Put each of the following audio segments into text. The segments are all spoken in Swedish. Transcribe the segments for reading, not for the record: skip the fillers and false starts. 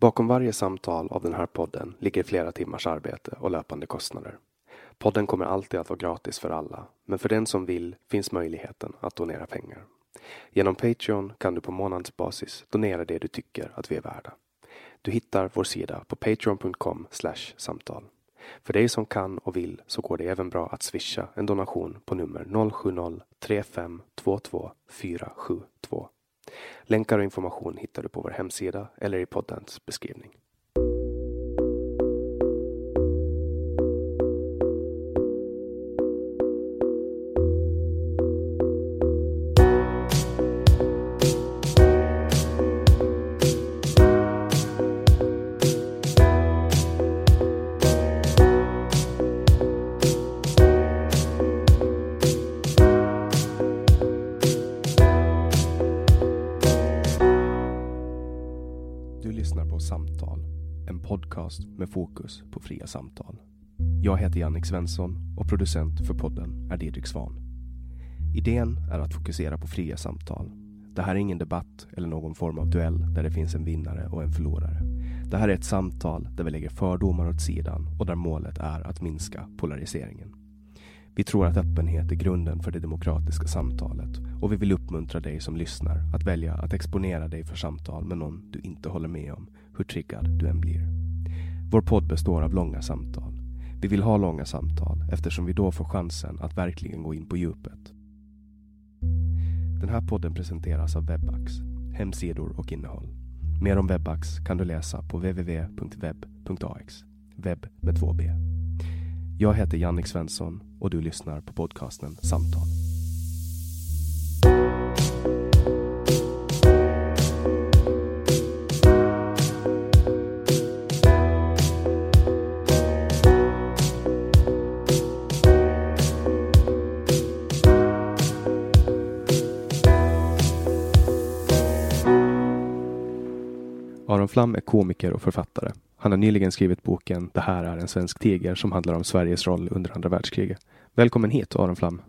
Bakom varje samtal av den här podden ligger flera timmars arbete och löpande kostnader. Podden kommer alltid att vara gratis för alla, men för den som vill finns möjligheten att donera pengar. Genom Patreon kan du på månadsbasis donera det du tycker att vi är värda. Du hittar vår sida på patreon.com/samtal. För dig som kan och vill så går det även bra att swisha en donation på nummer 070 3522 472. Länkar och information hittar du på vår hemsida eller i poddens beskrivning. Samtal, en podcast med fokus på fria samtal. Jag heter Jannik Svensson och producent för podden är Didrik Svan. Idén är att fokusera på fria samtal. Det här är ingen debatt eller någon form av duell där det finns en vinnare och en förlorare. Det här är ett samtal där vi lägger fördomar åt sidan och där målet är att minska polariseringen. Vi tror att öppenhet är grunden för det demokratiska samtalet och vi vill uppmuntra dig som lyssnar att välja att exponera dig för samtal med någon du inte håller med om, hur triggad du än blir. Vår podd består av långa samtal. Vi vill ha långa samtal eftersom vi då får chansen att verkligen gå in på djupet. Den här podden presenteras av WebAx, hemsidor och innehåll. Mer om WebAx kan du läsa på www.web.ax, webb med 2b. Jag heter Jannik Svensson och du lyssnar på podcasten Samtal. Aron Flam är komiker och författare. Han har nyligen skrivit boken Det här är en svensk tiger som handlar om Sveriges roll under andra världskriget. Välkommen hit, Aron Flam.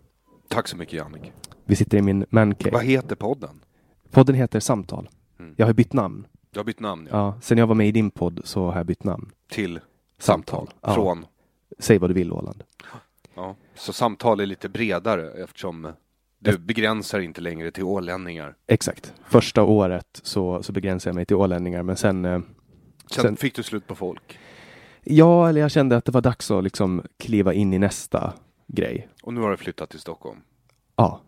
Tack så mycket, Jannik. Vi sitter i min mancave. Vad heter podden? Podden heter Samtal. Mm. Jag har bytt namn. Jag har bytt namn, ja. Sen jag var med i din podd så har jag bytt namn. Till Samtal. Ja. Från? Säg vad du vill, Åland. Ja. Så Samtal är lite bredare eftersom du begränsar inte längre till ålänningar. Exakt. Första året så begränsar jag mig till ålänningar, men sen fick du slut på folk? Ja, eller jag kände att det var dags att liksom kliva in i nästa grej. Och nu har du flyttat till Stockholm? Ja.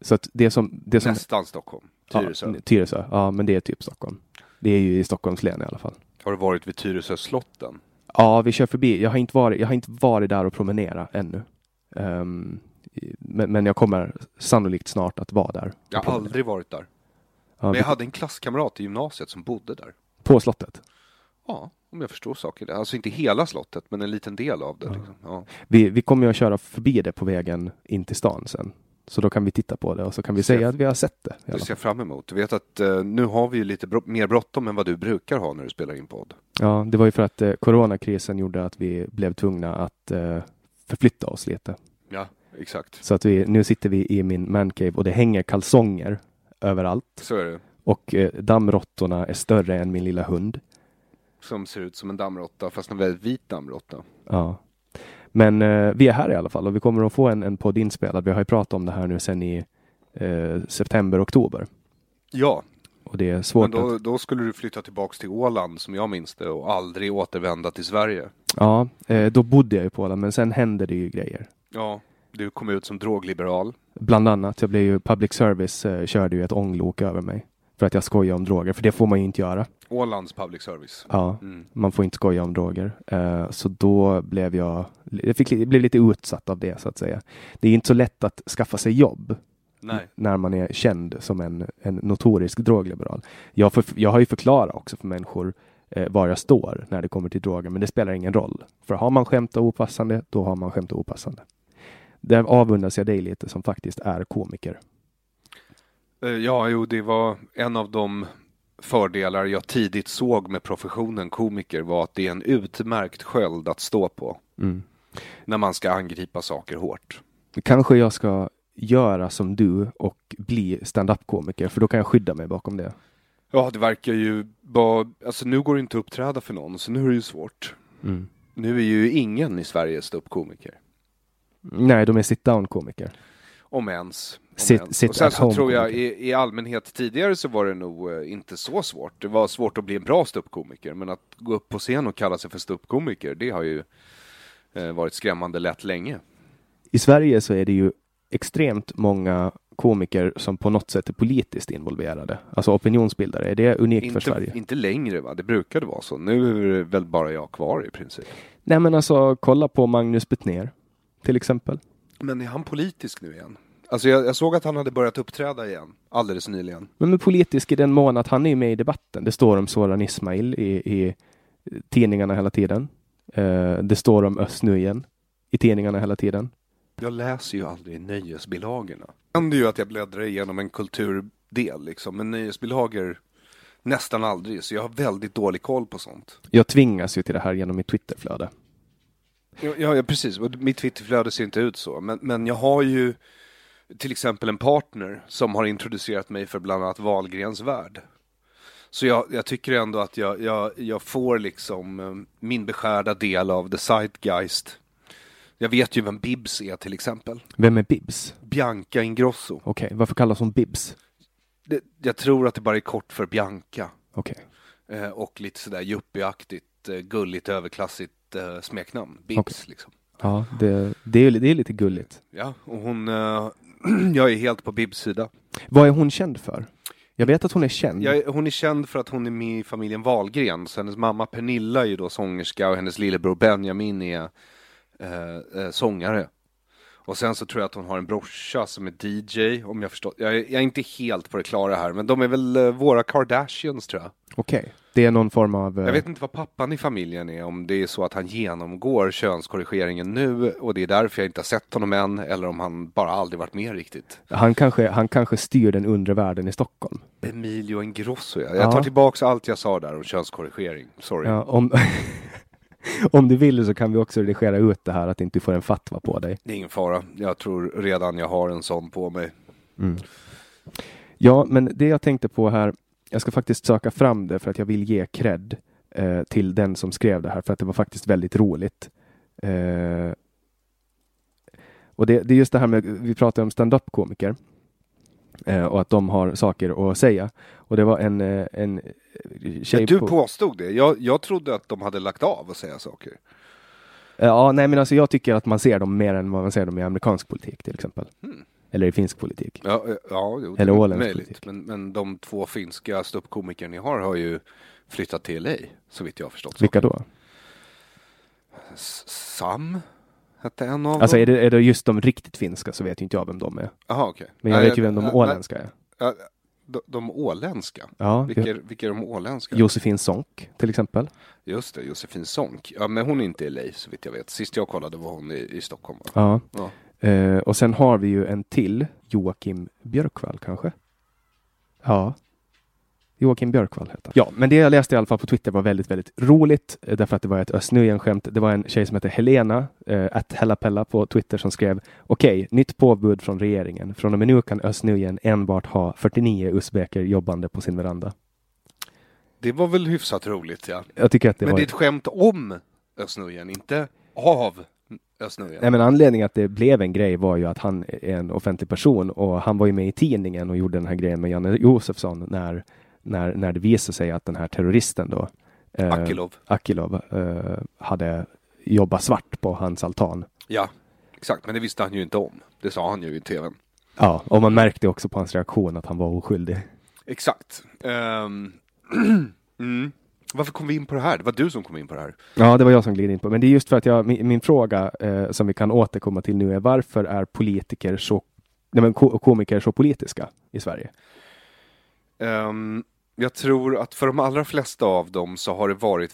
Så att det som nästan Stockholm? Tyresö? Ja, Tyresö. Ja, men det är typ Stockholm. Det är ju i Stockholms län i alla fall. Har du varit vid Tyresö slotten? Ja, vi kör förbi. Jag har inte varit där och promenera ännu. Men jag kommer sannolikt snart att vara där. Jag har aldrig varit där. Ja, men jag hade en klasskamrat i gymnasiet som bodde där. På slottet? Ja, om jag förstår saker. Alltså inte hela slottet, men en liten del av det. Ja. Liksom. Ja. Vi kommer ju att köra förbi det på vägen in till stan sen. Så då kan vi titta på det och så kan vi säga att vi har sett det. Du ser fram emot. Du vet att nu har vi ju lite mer bråttom än vad du brukar ha när du spelar in podd. Ja, det var ju för att coronakrisen gjorde att vi blev tvungna att förflytta oss lite. Ja, exakt. Så att nu sitter vi i min mancave och det hänger kalsonger överallt. Så är det. Och dammråttorna är större än min lilla hund. Som ser ut som en dammråtta, fast en väldigt vit dammråtta. Ja. Men vi är här i alla fall och vi kommer att få en podd inspelad. Vi har ju pratat om det här nu sedan i september, oktober. Ja. Och det är svårt. Men då skulle du flytta tillbaka till Åland som jag minns det och aldrig återvända till Sverige. Ja, då bodde jag ju på Åland men sen hände det ju grejer. Ja, du kom ut som drogliberal. Bland annat, jag blev ju public service körde ju ett ånglok över mig. För att jag skojar om droger. För det får man ju inte göra. Ålands public service. Ja, man får inte skoja om droger. Så då blev jag blev lite utsatt av det så att säga. Det är inte så lätt att skaffa sig jobb. Nej. När man är känd som en notorisk drogliberal. Jag har ju förklarat också för människor var jag står när det kommer till droger. Men det spelar ingen roll. För har man skämt och opassande, då har man skämt och opassande. Där avundas jag dig lite som faktiskt är komiker. Ja, jo, det var en av de fördelar jag tidigt såg med professionen komiker var att det är en utmärkt sköld att stå på när man ska angripa saker hårt. Kanske jag ska göra som du och bli stand-up-komiker, för då kan jag skydda mig bakom det. Ja, det verkar ju bara... Alltså nu går det inte att uppträda för någon, så nu är det ju svårt. Mm. Nu är ju ingen i Sverige ståuppkomiker. Nej, de är sit-down-komiker. Om ens... Sit och sen så tror jag i allmänhet tidigare så var det nog inte så svårt. Det var svårt att bli en bra ståuppkomiker, men att gå upp på scen och kalla sig för ståuppkomiker, det har ju varit skrämmande lätt länge. I Sverige så är det ju extremt många komiker som på något sätt är politiskt involverade. Alltså opinionsbildare, är det unikt för Sverige? Inte längre va, det brukade vara så. Nu är det väl bara jag kvar i princip. Nej men alltså, kolla på Magnus Bettner till exempel. Men är han politisk nu igen? Alltså jag såg att han hade börjat uppträda igen alldeles nyligen. Men med politisk i den mån att han är med i debatten. Det står om Soran Ismail i tidningarna hela tiden. Det står om Özz Nûjen i tidningarna hela tiden. Jag läser ju aldrig nöjesbilagorna. Det händer ju att jag bläddrar igenom en kulturdel liksom. Men nöjesbilagor nästan aldrig. Så jag har väldigt dålig koll på sånt. Jag tvingas ju till det här genom mitt Twitterflöde. Ja precis. Mitt Twitterflöde ser inte ut så. Men jag har ju... Till exempel en partner som har introducerat mig för bland annat Wahlgrens värld. Så jag tycker ändå att jag får liksom min beskärda del av The Zeitgeist. Jag vet ju vem Bibs är till exempel. Vem är Bibs? Bianca Ingrosso. Okej, varför kallas hon Bibs? Jag tror att det bara är kort för Bianca. Okej. Och lite sådär yuppieaktigt, gulligt, överklassigt smeknamn. Bibs liksom. Ja, det är lite gulligt. Ja, och hon... Jag är helt på Bibs sida. Vad är hon känd för? Jag vet att hon är känd. Hon är känd för att hon är med i familjen Wahlgren. Så hennes mamma Pernilla är ju då sångerska och hennes lillebror Benjamin är sångare. Och sen så tror jag att hon har en brorsa som är DJ, om jag förstår. Jag är inte helt på det klara här, men de är väl våra Kardashians tror jag. Okej. Det är någon form av... Jag vet inte vad pappan i familjen är, om det är så att han genomgår könskorrigeringen nu och det är därför jag inte har sett honom än, eller om han bara aldrig varit med riktigt. Han kanske styr den undre världen i Stockholm. Emilio Ingrosso, ja. Jag tar tillbaka allt jag sa där om könskorrigering. Sorry. Ja, om du vill så kan vi också redigera ut det här att inte får en fatwa på dig. Det är ingen fara. Jag tror redan jag har en sån på mig. Mm. Ja, men det jag tänkte på här, jag ska faktiskt söka fram det för att jag vill ge cred till den som skrev det här för att det var faktiskt väldigt roligt. Och det är just det här med, vi pratar om stand-up-komiker och att de har saker att säga. Och det var en tjej... Du påstod det. Jag trodde att de hade lagt av att säga saker. Ja, nej men alltså jag tycker att man ser dem mer än vad man ser dem i amerikansk politik till exempel. Mm. Eller i finsk politik. Ja jo, eller åländsk politik. Men de två finska ståuppkomiker ni har ju flyttat till LA, såvitt jag har förstått. Vilka då? Sam hette en av alltså, dem. Alltså är det just de riktigt finska så vet ju inte jag vem de är. Aha, okay. Men jag vet ju vem de åländska är. De åländska? Ja, vilka är de åländska? Josefin Sonck till exempel. Just det, Josefin Sonck. Ja, men hon är inte i LA såvitt jag vet. Sist jag kollade var hon i Stockholm. Va? Ja. Och sen har vi ju en till, Joakim Björkvall kanske. Ja. Joakim Björkvall heter. Ja, men det jag läste i alla fall på Twitter var väldigt, väldigt roligt. Därför att det var ett Özz Nûjen-skämt. Det var en tjej som hette Helena, att Hellapella på Twitter, som skrev: Okej, nytt påbud från regeringen. Från och med nu kan Özz Nûjen enbart ha 49 uzbeker jobbande på sin veranda. Det var väl hyfsat roligt, ja. Jag tycker att det men var... det är ett skämt om Özz Nûjen, inte av Özz Nûjen. Nej, men anledningen att det blev en grej var ju att han är en offentlig person. Och han var ju med i tidningen och gjorde den här grejen med Janne Josefsson när det visade sig att den här terroristen då, Akilov, hade jobbat svart på hans altan. Ja, exakt. Men det visste han ju inte om. Det sa han ju i tvn. Ja, och man märkte också på hans reaktion att han var oskyldig. Exakt. Mm. Varför kom vi in på det här? Det var du som kom in på det här. Ja, det var jag som gled in på. Men det är just för att min fråga som vi kan återkomma till nu är: varför är komiker så politiska i Sverige? Jag tror att för de allra flesta av dem så har det varit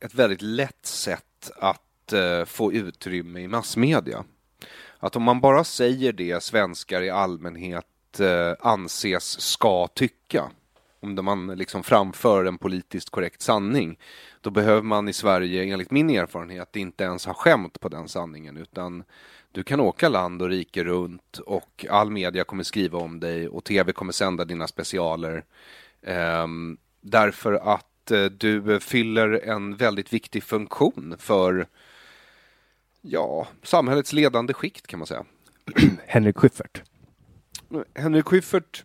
ett väldigt lätt sätt att få utrymme i massmedia. Att om man bara säger det svenskar i allmänhet anses ska tycka, om man liksom framför en politiskt korrekt sanning, då behöver man i Sverige, enligt min erfarenhet, inte ens ha skämt på den sanningen, utan du kan åka land och rike runt och all media kommer skriva om dig och tv kommer sända dina specialer därför att du fyller en väldigt viktig funktion för samhällets ledande skikt, kan man säga. Henrik Schyffert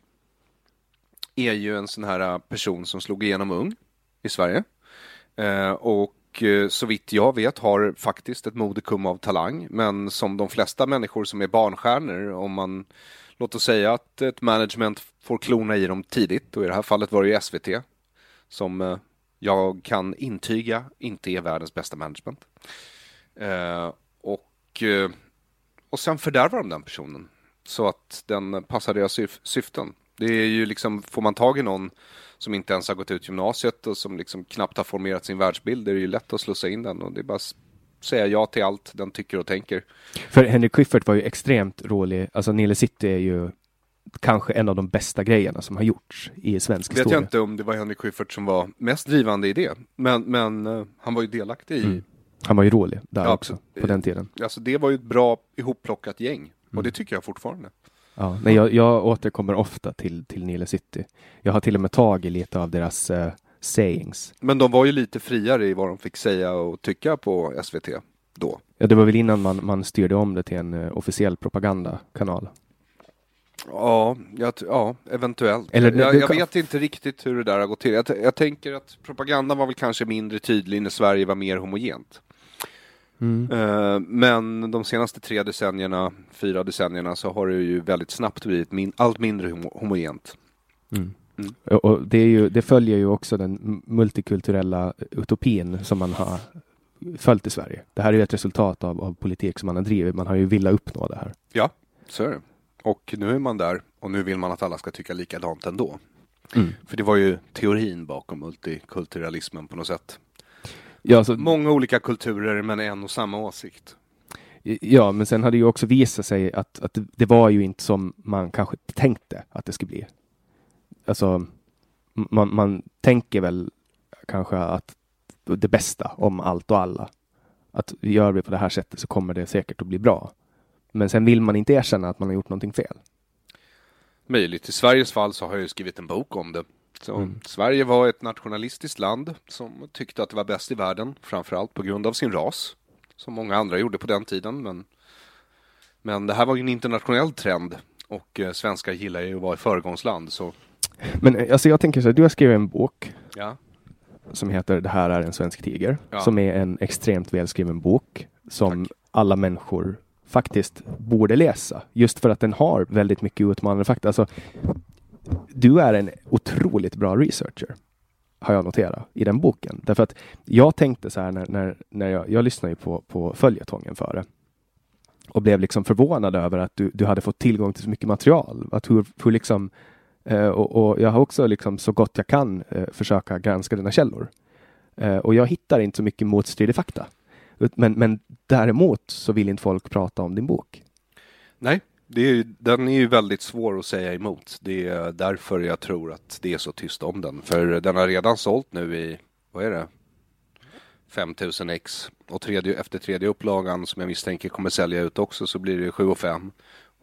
är ju en sån här person som slog igenom ung i Sverige. Och så vitt jag vet har faktiskt ett modekum av talang. Men som de flesta människor som är barnstjärnor, om man, låt oss säga att ett management får klona i dem tidigt. Och i det här fallet var det ju SVT som jag kan intyga inte är världens bästa management. Och sen fördärvar de den personen så att den passar deras syften. Det är ju liksom, får man tag i någon som inte ens har gått ut gymnasiet och som liksom knappt har formerat sin världsbild, det är ju lätt att slussa in den, och det är bara att säga ja till allt den tycker och tänker. För Henrik Schyffert var ju extremt rolig. Alltså Nelly City är ju kanske en av de bästa grejerna som har gjorts i svensk historia. Jag vet inte om det var Henrik Schyffert som var mest drivande i det, men han var ju delaktig i... Mm. Han var ju rolig där också, på den tiden. Alltså det var ju ett bra ihopplockat gäng, och det tycker jag fortfarande. Ja, nej, jag återkommer ofta till Nelly City. Jag har till och med tagit lite av deras sayings. Men de var ju lite friare i vad de fick säga och tycka på SVT då. Ja, det var väl innan man styrde om det till en officiell propagandakanal. Ja, eventuellt. Eller, jag vet inte riktigt hur det där har gått till. Jag tänker att propagandan var väl kanske mindre tydlig när Sverige var mer homogent. Men de senaste 4 decennierna så har det ju väldigt snabbt blivit allt mindre homogent. Och det följer ju också den multikulturella utopin som man har följt i Sverige. Det här är ju ett resultat av politik som man har drivit. Man har ju velat uppnå det här. Ja, så är det. Och nu är man där, och nu vill man att alla ska tycka likadant ändå. För det var ju teorin bakom multikulturalismen på något sätt. Ja, så, många olika kulturer men en och samma åsikt. Ja, men sen hade ju också visat sig att det var ju inte som man kanske tänkte att det skulle bli. Alltså, man tänker väl kanske att det bästa om allt och alla. Att gör vi på det här sättet så kommer det säkert att bli bra. Men sen vill man inte erkänna att man har gjort någonting fel. Möjligt. I Sveriges fall så har jag ju skrivit en bok om det. Så Sverige var ett nationalistiskt land som tyckte att det var bäst i världen, framförallt på grund av sin ras, som många andra gjorde på den tiden, men det här var ju en internationell trend, och svenskar gillar ju att vara i föregångsland, så. Men alltså, jag tänker så här, du har skrivit en bok som heter Det här är en svensk tiger, som är en extremt välskriven bok som alla människor faktiskt borde läsa, just för att den har väldigt mycket utmanande fakta. Alltså, du är en otroligt bra researcher, har jag noterat i den boken. Därför att jag tänkte så här när jag lyssnade ju på följetongen före. Och blev liksom förvånad över att du hade fått tillgång till så mycket material. Att hur liksom, och jag har också liksom så gott jag kan försöka granska dina källor. Och jag hittar inte så mycket motstridig fakta. Men däremot så vill inte folk prata om din bok. Nej, den är ju väldigt svår att säga emot. Det är därför jag tror att det är så tyst om den. För den har redan sålt nu i, 5000 ex. Och efter tredje upplagan, som jag misstänker kommer sälja ut också, så blir det 7,5.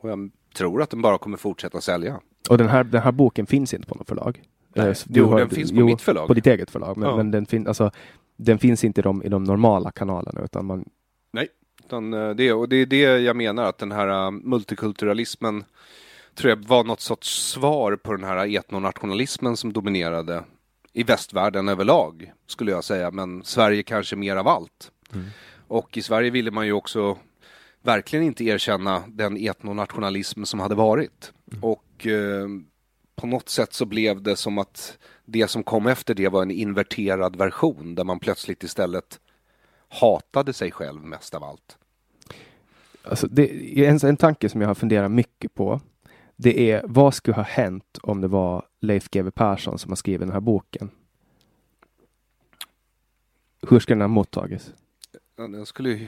Och jag tror att den bara kommer fortsätta sälja. Och den här boken finns inte på något förlag. Nej, den finns på mitt förlag. På ditt eget förlag. Men, men den finns inte i de normala kanalerna. Utan man... Nej, det är det jag menar. Att den här multikulturalismen tror jag var något sorts svar på den här etnonationalismen som dominerade i västvärlden överlag, skulle jag säga. Men Sverige kanske mer av allt. Mm. Och i Sverige ville man ju också verkligen inte erkänna den etnonationalism som hade varit. Mm. Och på något sätt så blev det som att det som kom efter det var en inverterad version där man plötsligt istället hatade sig själv mest av allt. Alltså det är en tanke som jag har funderat mycket på. Det är, vad skulle ha hänt om det var Leif GW Persson som har skrivit den här boken? Hur skulle den ha mottagits? Ja, den skulle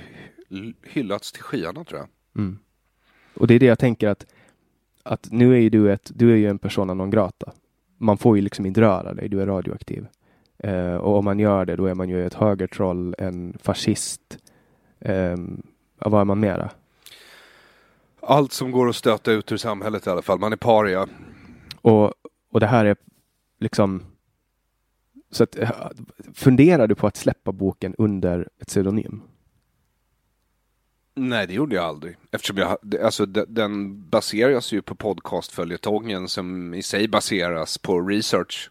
hyllats till skyarna, tror jag. Mm. Och det är det jag tänker att nu är ju du är ju en persona non grata. Man får ju liksom inte röra dig, du är radioaktiv. Och om man gör det, då är man ju ett högertroll, en fascist. Vad är man mera? Allt som går att stöta ut ur samhället i alla fall. Man är paria. Och det här är liksom... Så att, funderar du på att släppa boken under ett pseudonym? Nej, det gjorde jag aldrig. Eftersom den baseras ju på podcastföljetongen som i sig baseras på research.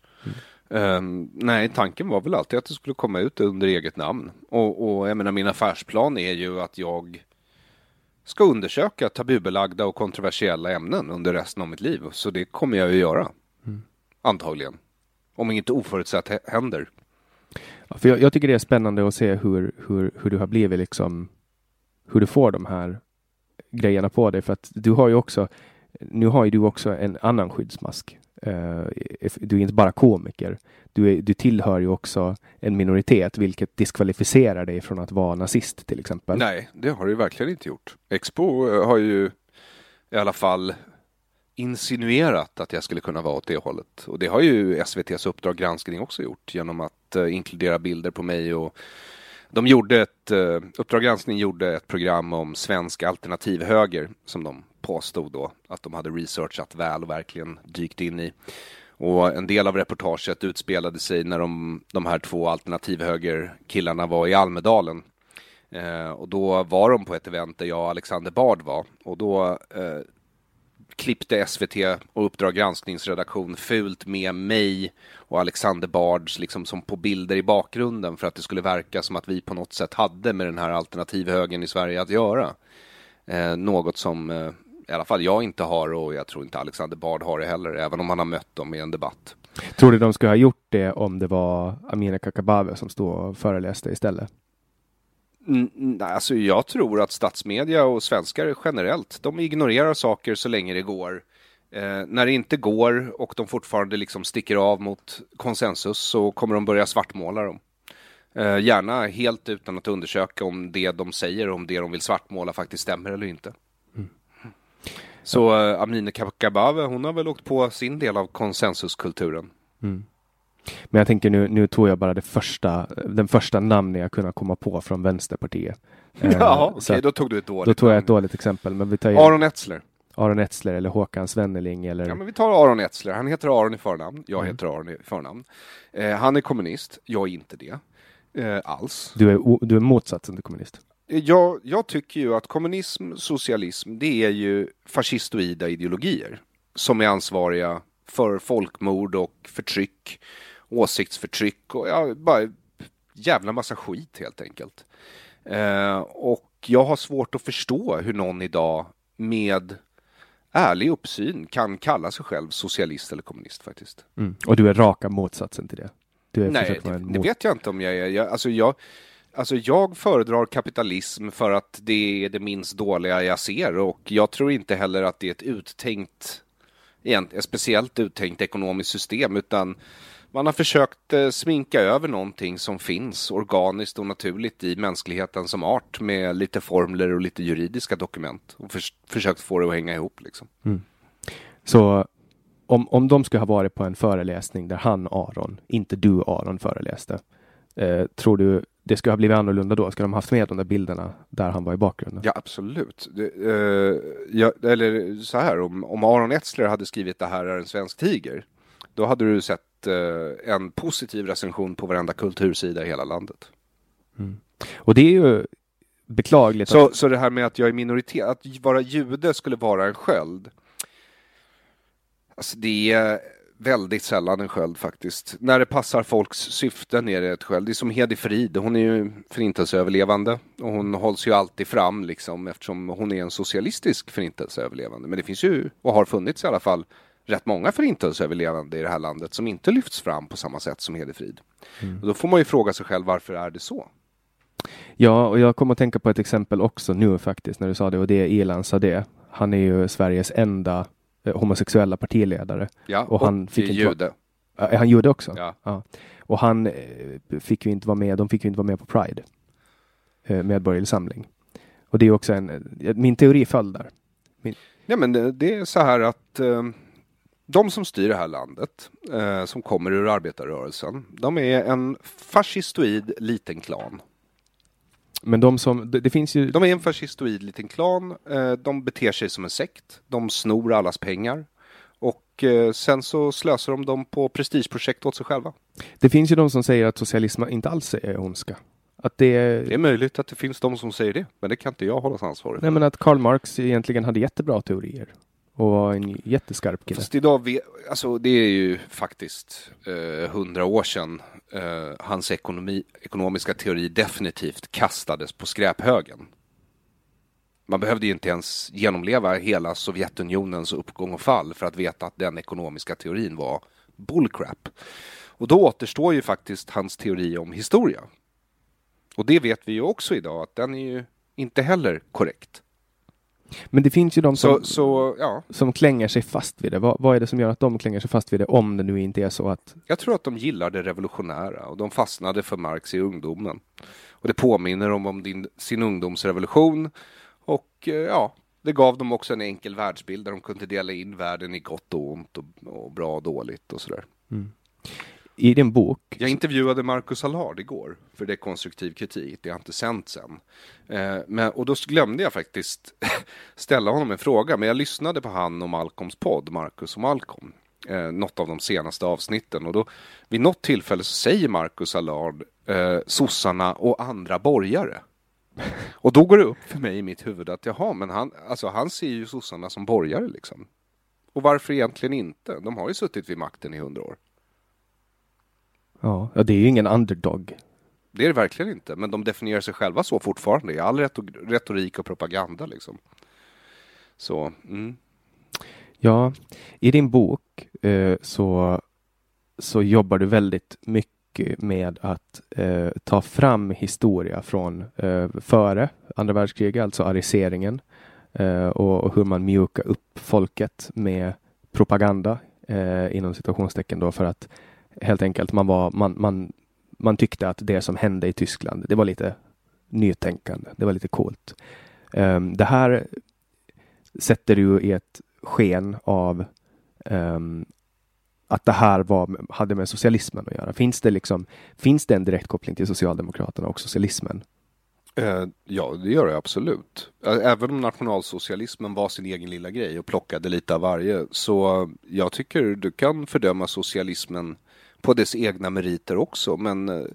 Nej, tanken var väl alltid att det skulle komma ut under eget namn. Och jag menar, min affärsplan är ju att jag ska undersöka tabubelagda och kontroversiella ämnen under resten av mitt liv. Så det kommer jag ju göra. Mm. Antagligen. Om inget oförutsett händer. Ja, för jag tycker det är spännande att se hur du har blivit liksom... Hur du får de här grejerna på dig. För att du har ju också... Nu har ju du också en annan skyddsmask. Du är inte bara komiker. Du tillhör ju också en minoritet, vilket diskvalificerar dig från att vara nazist till exempel. Nej, det har du verkligen inte gjort. Expo har ju i alla fall insinuerat att jag skulle kunna vara åt det hållet. Och det har ju SVT:s Uppdrag granskning också gjort, genom att inkludera bilder på mig. Och de gjorde Uppdrag granskning gjorde ett program om svensk alternativhöger som de påstod då att de hade researchat väl och verkligen dykt in i. Och en del av reportaget utspelade sig när de här två alternativhögerkillarna var i Almedalen. Och då var de på ett event där jag och Alexander Bard var. Och då klippte SVT och Uppdrag granskningsredaktion fult med mig och Alexander Bards liksom som på bilder i bakgrunden, för att det skulle verka som att vi på något sätt hade med den här alternativhögern i Sverige att göra. Något som i alla fall jag inte har, och jag tror inte Alexander Bard har det heller, även om han har mött dem i en debatt. Tror du de skulle ha gjort det om det var Amineh Kakabaveh som stod och föreläste istället? Alltså jag tror att statsmedia och svenskar generellt, de ignorerar saker så länge det går. När det inte går och de fortfarande liksom sticker av mot konsensus, så kommer de börja svartmåla dem. Gärna helt utan att undersöka om det de säger, om det de vill svartmåla faktiskt stämmer eller inte. Mm. Så Amineh Kakabaveh, hon har väl åkt på sin del av konsensuskulturen. Mm. Men jag tänker nu tog jag bara den första namnet jag kunde komma på från Vänsterpartiet. Ja, okej, då tog du ett dåligt. Då tog jag ett dåligt exempel, men vi tar ju Aron Etzler eller Håkan Svenneling eller... Ja, men vi tar Aron Etzler. Han heter Aron i förnamn, jag heter Aron i förnamn. Han är kommunist, jag är inte det alls. Du är motsatsen till kommunist. Jag tycker ju att kommunism, socialism, det är ju fascistoida ideologier som är ansvariga för folkmord och förtryck, åsiktsförtryck och bara jävla massa skit helt enkelt. Och jag har svårt att förstå hur någon idag med ärlig uppsyn kan kalla sig själv socialist eller kommunist faktiskt. Mm. Och du är raka motsatsen till det? Nej, det vet jag inte om jag är. Jag föredrar kapitalism för att det är det minst dåliga jag ser, och jag tror inte heller att det är ett speciellt uttänkt ekonomiskt system, utan Man har försökt sminka över någonting som finns organiskt och naturligt i mänskligheten som art med lite formler och lite juridiska dokument och försökt få det att hänga ihop. Liksom. Mm. Så om de skulle ha varit på en föreläsning där han, Aron, inte du, Aron, föreläste, tror du det skulle ha blivit annorlunda då? Skulle de ha haft med de där bilderna där han var i bakgrunden? Ja, absolut. Eller så här, om Aron Etzler hade skrivit Det här är en svensk tiger, då hade du sett en positiv recension på varenda kultursida i hela landet. Mm. Och det är ju beklagligt. Så det här med att jag är minoritet, att vara jude skulle vara en sköld. Alltså det är väldigt sällan en sköld faktiskt. När det passar folks syften är det ett sköld. Det är som Hédi Fried, hon är ju förintelseöverlevande och hon hålls ju alltid fram liksom, eftersom hon är en socialistisk förintelseöverlevande. Men det finns ju, och har funnits i alla fall, rätt många förintelseöverlevande i det här landet som inte lyfts fram på samma sätt som Hédi Fried. Mm. Och då får man ju fråga sig själv, varför är det så? Ja, och jag kommer att tänka på ett exempel också nu faktiskt när du sa det, och det är Ilan Sadé. Han är ju Sveriges enda homosexuella partiledare. Ja, och han fick inte jude. Han jude också? Ja. Ja. Och han fick ju inte vara med, de fick ju inte vara med på Pride. Medborgerlig samling. Och det är också min teori föll där. Ja, men det är så här att de som styr det här landet, som kommer ur arbetarrörelsen, de är en fascistoid liten klan. Men de är en fascistoid liten klan, de beter sig som en sekt, de snor allas pengar och sen så slösar de dem på prestigeprojekt åt sig själva. Det finns ju de som säger att socialism inte alls är ondska. Att det är möjligt att det finns de som säger det, men det kan inte jag hålla ansvarig för. Nej, men att Karl Marx egentligen hade jättebra teorier. Och var en jätteskarp kille. Fast idag, det är ju faktiskt 100 år sedan hans ekonomiska teori definitivt kastades på skräphögen. Man behövde ju inte ens genomleva hela Sovjetunionens uppgång och fall för att veta att den ekonomiska teorin var bullcrap. Och då återstår ju faktiskt hans teori om historia. Och det vet vi ju också idag, att den är ju inte heller korrekt. Men det finns ju de som klänger sig fast vid det. Vad är det som gör att de klänger sig fast vid det, om det nu inte är så att... Jag tror att de gillar det revolutionära och de fastnade för Marx i ungdomen. Och det påminner dem om sin ungdomsrevolution. Och det gav dem också en enkel världsbild där de kunde dela in världen i gott och ont och bra och dåligt och sådär. Mm. I din bok... Jag intervjuade Marcus Allard igår för det konstruktiv kritik. Det har inte sänt sen. Och då glömde jag faktiskt ställa honom en fråga. Men jag lyssnade på han och Malcolms podd, Marcus och Malcolm. Något av de senaste avsnitten. Och då, vid något tillfälle så säger Marcus Allard sossarna och andra borgare. Och då går det upp för mig i mitt huvud att han ser ju sossarna som borgare liksom. Och varför egentligen inte? De har ju suttit vid makten i 100 år. Ja, det är ju ingen underdog. Det är det verkligen inte, men de definierar sig själva så fortfarande i all retorik och propaganda liksom. Så, Ja, i din bok så jobbar du väldigt mycket med att ta fram historia från före andra världskriget, alltså ariseringen, och hur man mjukar upp folket med propaganda inom citationstecken då, för att helt enkelt man tyckte att det som hände i Tyskland, det var lite nytänkande, det var lite coolt. Det här sätter du i ett sken av att det här hade med socialismen att göra. Finns det en direkt koppling till Socialdemokraterna och socialismen? Ja, det gör det absolut. Även om nationalsocialismen var sin egen lilla grej och plockade lite av varje, så jag tycker du kan fördöma socialismen på dess egna meriter också, men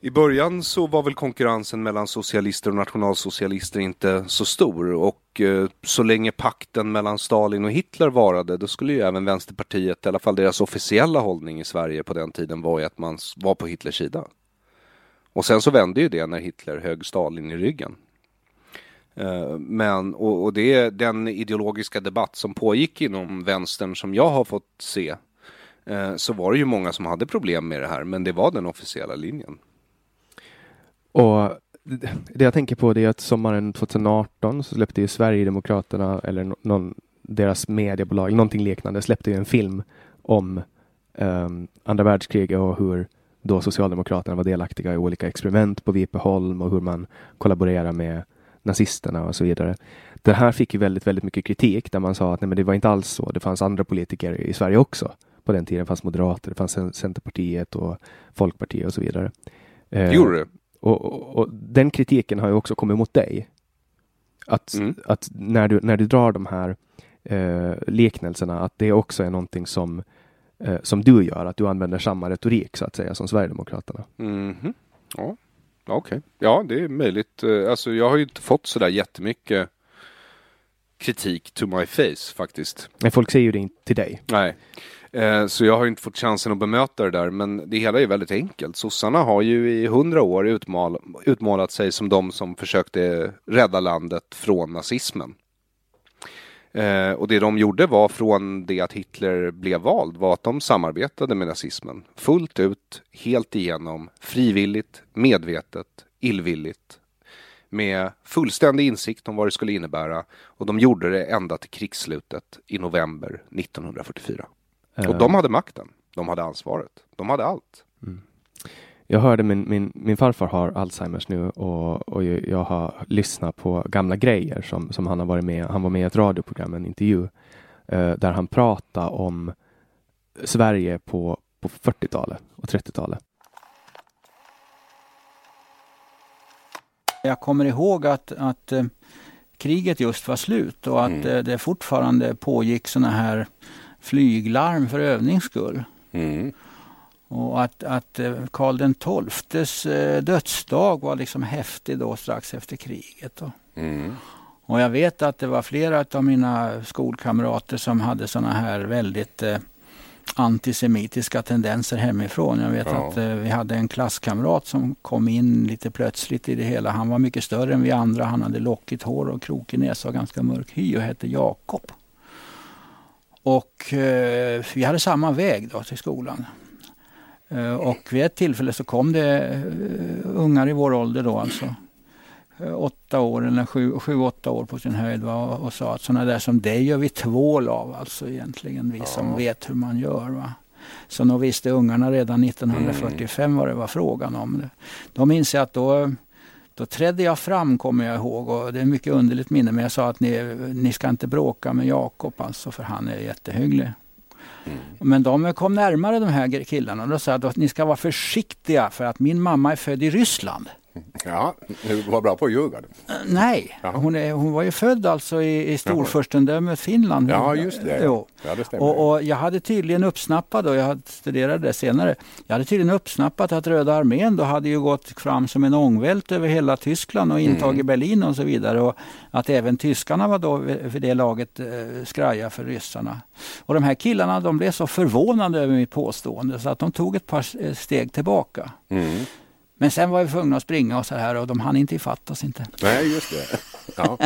i början så var väl konkurrensen mellan socialister och nationalsocialister inte så stor, och så länge pakten mellan Stalin och Hitler varade, då skulle ju även Vänsterpartiet, i alla fall deras officiella hållning i Sverige på den tiden, var ju att man var på Hitlers sida. Och sen så vände ju det när Hitler högg Stalin i ryggen. Men det är den ideologiska debatt som pågick inom vänstern som jag har fått se. Så var det ju många som hade problem med det här, men det var den officiella linjen. Och det jag tänker på, det är att sommaren 2018 så släppte ju Sverigedemokraterna, eller deras mediebolag, någonting liknande, släppte ju en film om andra världskriget och hur då Socialdemokraterna var delaktiga i olika experiment på Vipeholm och hur man kollaborerar med nazisterna och så vidare. Det här fick ju väldigt, väldigt mycket kritik där man sa att nej, men det var inte alls så. Det fanns andra politiker i Sverige också. På den tiden fanns Moderater, det fanns Centerpartiet och Folkpartiet och så vidare. Gjorde det? Och den kritiken har ju också kommit mot dig. Att när du drar de här liknelserna, att det också är någonting som du gör, att du använder samma retorik så att säga som Sverigedemokraterna. Mm-hmm. Ja, okej. Ja, det är möjligt. Alltså, jag har ju inte fått sådär jättemycket kritik to my face faktiskt. Men folk säger ju det inte till dig. Nej. Så jag har ju inte fått chansen att bemöta det där, men det hela är väldigt enkelt. Sossarna har ju i 100 år utmålat sig som de som försökte rädda landet från nazismen. Och det de gjorde var, från det att Hitler blev vald, var att de samarbetade med nazismen. Fullt ut, helt igenom, frivilligt, medvetet, illvilligt. Med fullständig insikt om vad det skulle innebära. Och de gjorde det ända till krigsslutet i november 1944. Och de hade makten, de hade ansvaret, de hade allt. Mm. Jag hörde, min farfar har Alzheimers nu och jag har lyssnat på gamla grejer som han har varit med. Han var med i ett radioprogram, en intervju, där han pratade om Sverige på 40-talet och 30-talet. Jag kommer ihåg att kriget just var slut och att det fortfarande pågick såna här flyglarm för övningsskull. Mm. Och att Karl den XII:s dödsdag var liksom häftig då strax efter kriget. Och jag vet att det var flera av mina skolkamrater som hade såna här väldigt antisemitiska tendenser hemifrån. Jag vet att vi hade en klasskamrat som kom in lite plötsligt i det hela. Han var mycket större än vi andra. Han hade lockigt hår och krokig näsa och ganska mörk hy och hette Jakob. Och vi hade samma väg då till skolan. Och vid ett tillfälle så kom det ungar i vår ålder då, alltså 8 år eller 7-8 år på sin höjd, va, och sa att sådana där som det gör vi tvål av, alltså egentligen vi som vet hur man gör, va. Så nog visste ungarna redan 1945 vad det var frågan om. De inser att då trädde jag fram, kommer jag ihåg, och det är mycket underligt minne, men jag sa att ni ska inte bråka med Jakob, alltså, för han är jättehygglig. Mm. Men de kom närmare, de här killarna, och då sa att ni ska vara försiktiga för att min mamma är född i Ryssland. Ja, du var bra på att ljuga. Nej, hon var ju född alltså i Storfurstendömet Finland. Ja, just det. Jo. Ja, det stämmer. Och jag hade tydligen uppsnappat, och jag studerade det senare, jag hade tydligen uppsnappat att Röda armén då hade ju gått fram som en ångvält över hela Tyskland och intagit Berlin och så vidare, och att även tyskarna var då för det laget skraja för ryssarna. Och de här killarna, de blev så förvånade över mitt påstående så att de tog ett par steg tillbaka. Mm. Men sen var vi tvungna att springa och så här, och de hann inte ifatt oss inte. Nej, just det. Ja.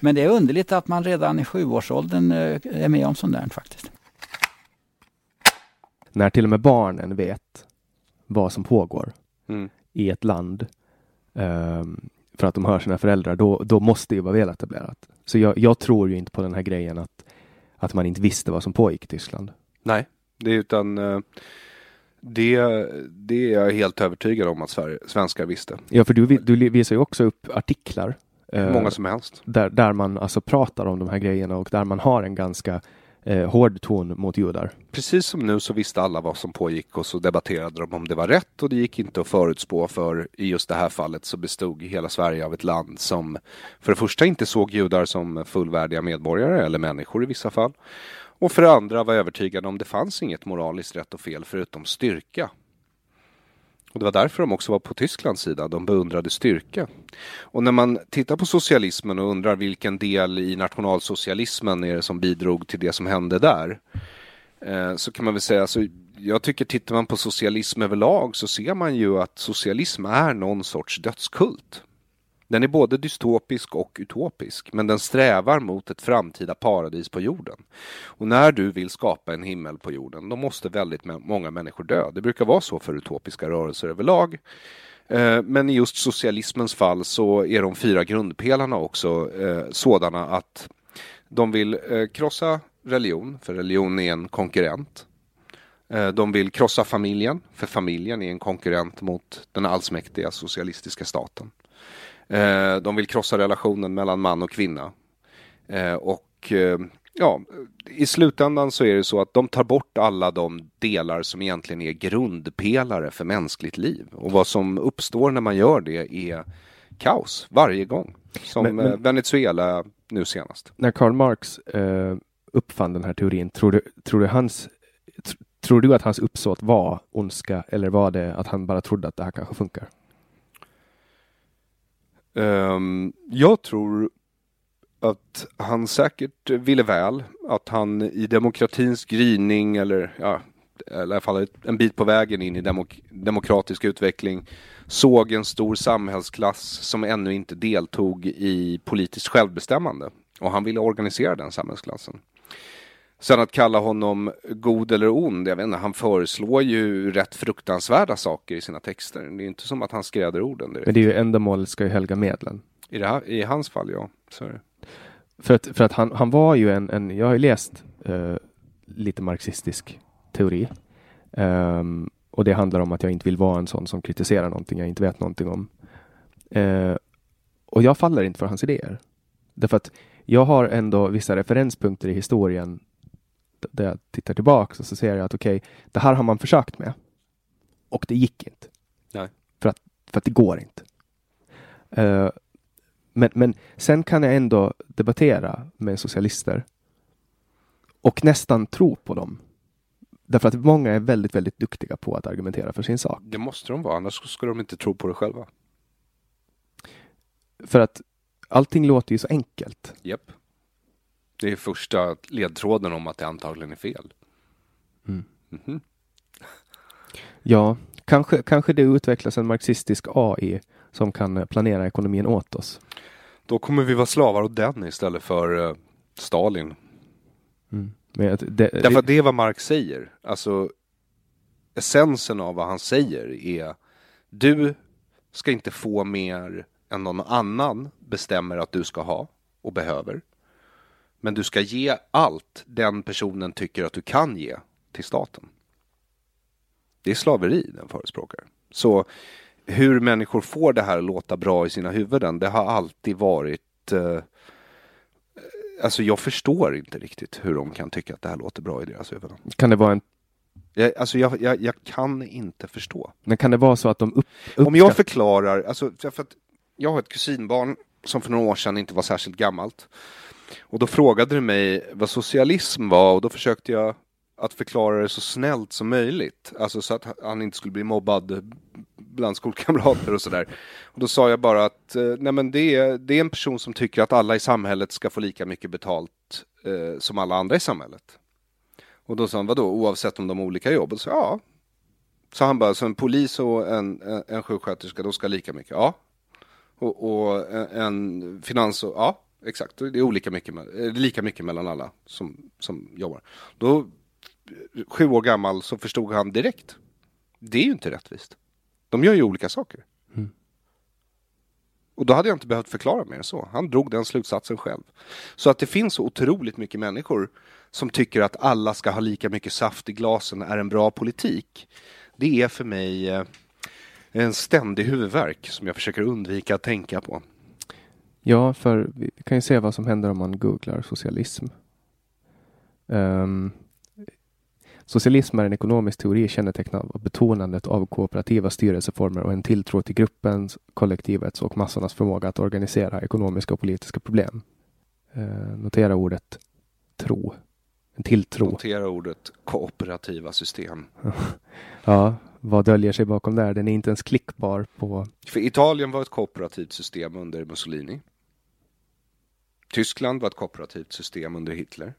Men det är underligt att man redan i 7-årsåldern är med om sånt där faktiskt. När till och med barnen vet vad som pågår i ett land för att de hör sina föräldrar, då måste det ju vara väletablerat. Så jag tror ju inte på den här grejen att man inte visste vad som pågick i Tyskland. Nej, det är utan... Det är jag helt övertygad om att svenskar visste. Ja, för du visar ju också upp artiklar. Många som helst. Där man alltså pratar om de här grejerna och där man har en ganska hård ton mot judar. Precis som nu så visste alla vad som pågick, och så debatterade de om det var rätt, och det gick inte att förutspå, för i just det här fallet så bestod hela Sverige av ett land som för det första inte såg judar som fullvärdiga medborgare eller människor i vissa fall. Och för andra var övertygade om det fanns inget moraliskt rätt och fel förutom styrka. Och det var därför de också var på Tysklands sida. De beundrade styrka. Och när man tittar på socialismen och undrar vilken del i nationalsocialismen är det som bidrog till det som hände där, så kan man väl säga, alltså, jag tycker tittar man på socialism överlag så ser man ju att socialism är någon sorts dödskult. Den är både dystopisk och utopisk, men den strävar mot ett framtida paradis på jorden. Och när du vill skapa en himmel på jorden, då måste väldigt många människor dö. Det brukar vara så för utopiska rörelser överlag. Men i just socialismens fall så är de 4 grundpelarna också sådana att de vill krossa religion, för religion är en konkurrent. De vill krossa familjen, för familjen är en konkurrent mot den allsmäktiga socialistiska staten. De vill krossa relationen mellan man och kvinna. Och ja, i slutändan så är det så att de tar bort alla de delar som egentligen är grundpelare för mänskligt liv. Och vad som uppstår när man gör det är kaos varje gång. Som Venezuela nu senast. När Karl Marx uppfann den här teorin, tror du att hans uppsåt var ondska, eller var det att han bara trodde att det här kanske funkar? Jag tror att han säkert ville väl, att han i demokratins gryning, eller ja, i alla fall en bit på vägen in i demokratisk utveckling, såg en stor samhällsklass som ännu inte deltog i politiskt självbestämmande, och han ville organisera den samhällsklassen. Sen att kalla honom god eller ond, jag vet inte, han föreslår ju rätt fruktansvärda saker i sina texter. Det är inte som att han skräder orden direkt. Men det är ju ändamål ska ju helga medlen. I hans fall, ja. Så är det. För att han var ju en jag har ju läst lite marxistisk teori. Och det handlar om att jag inte vill vara en sån som kritiserar någonting jag inte vet någonting om. Och jag faller inte för hans idéer. Därför att jag har ändå vissa referenspunkter i historien där jag tittar tillbaka, och så ser jag att okej, det här har man försökt med och det gick inte. Nej. För att det går inte. Men sen kan jag ändå debattera med socialister och nästan tro på dem. Därför att många är väldigt, väldigt duktiga på att argumentera för sin sak. Det måste de vara, annars skulle de inte tro på det själva. För att allting låter ju så enkelt. Japp. Det är första ledtråden om att det antagligen är fel. Mm. Mm-hmm. Ja, kanske det utvecklas en marxistisk AI som kan planera ekonomin åt oss. Då kommer vi vara slavar åt den istället för Stalin. Mm. Men därför att det är vad Marx säger. Alltså, essensen av vad han säger är: du ska inte få mer än någon annan bestämmer att du ska ha och behöver. Men du ska ge allt den personen tycker att du kan ge till staten. Det är slaveri den förespråkar. Så hur människor får det här låta bra i sina huvuden, det har alltid varit... Alltså jag förstår inte riktigt hur de kan tycka att det här låter bra i deras huvuden. Kan det vara en... Alltså jag kan inte förstå. Men kan det vara så att de Om jag förklarar... Alltså, för att jag har ett kusinbarn som för några år sedan inte var särskilt gammalt. Och då frågade du mig vad socialism var, och då försökte jag att förklara det så snällt som möjligt. Alltså så att han inte skulle bli mobbad bland skolkamrater och sådär. Och då sa jag bara att nej, men det är en person som tycker att alla i samhället ska få lika mycket betalt som alla andra i samhället. Och då sa han, vadå, oavsett om de har olika jobb? Och så ja. Så han bara, så en polis och en sjuksköterska, då ska lika mycket, ja. Och en finans, och ja. Exakt, det är lika mycket mellan alla som jobbar. Då, 7 år gammal, så förstod han direkt. Det är ju inte rättvist. De gör ju olika saker. Mm. Och då hade jag inte behövt förklara mer så. Han drog den slutsatsen själv. Så att det finns så otroligt mycket människor som tycker att alla ska ha lika mycket saft i glasen är en bra politik. Det är för mig en ständig huvudvärk som jag försöker undvika att tänka på. Ja, för vi kan ju se vad som händer om man googlar socialism. Socialism är en ekonomisk teori kännetecknad av betonandet av kooperativa styrelseformer och en tilltro till gruppens, kollektivets och massornas förmåga att organisera ekonomiska och politiska problem. Notera ordet tro. En tilltro. Notera ordet kooperativa system. Ja. Vad döljer sig bakom där? Den är inte ens klickbar på... För Italien var ett kooperativt system under Mussolini. Tyskland var ett kooperativt system under Hitler.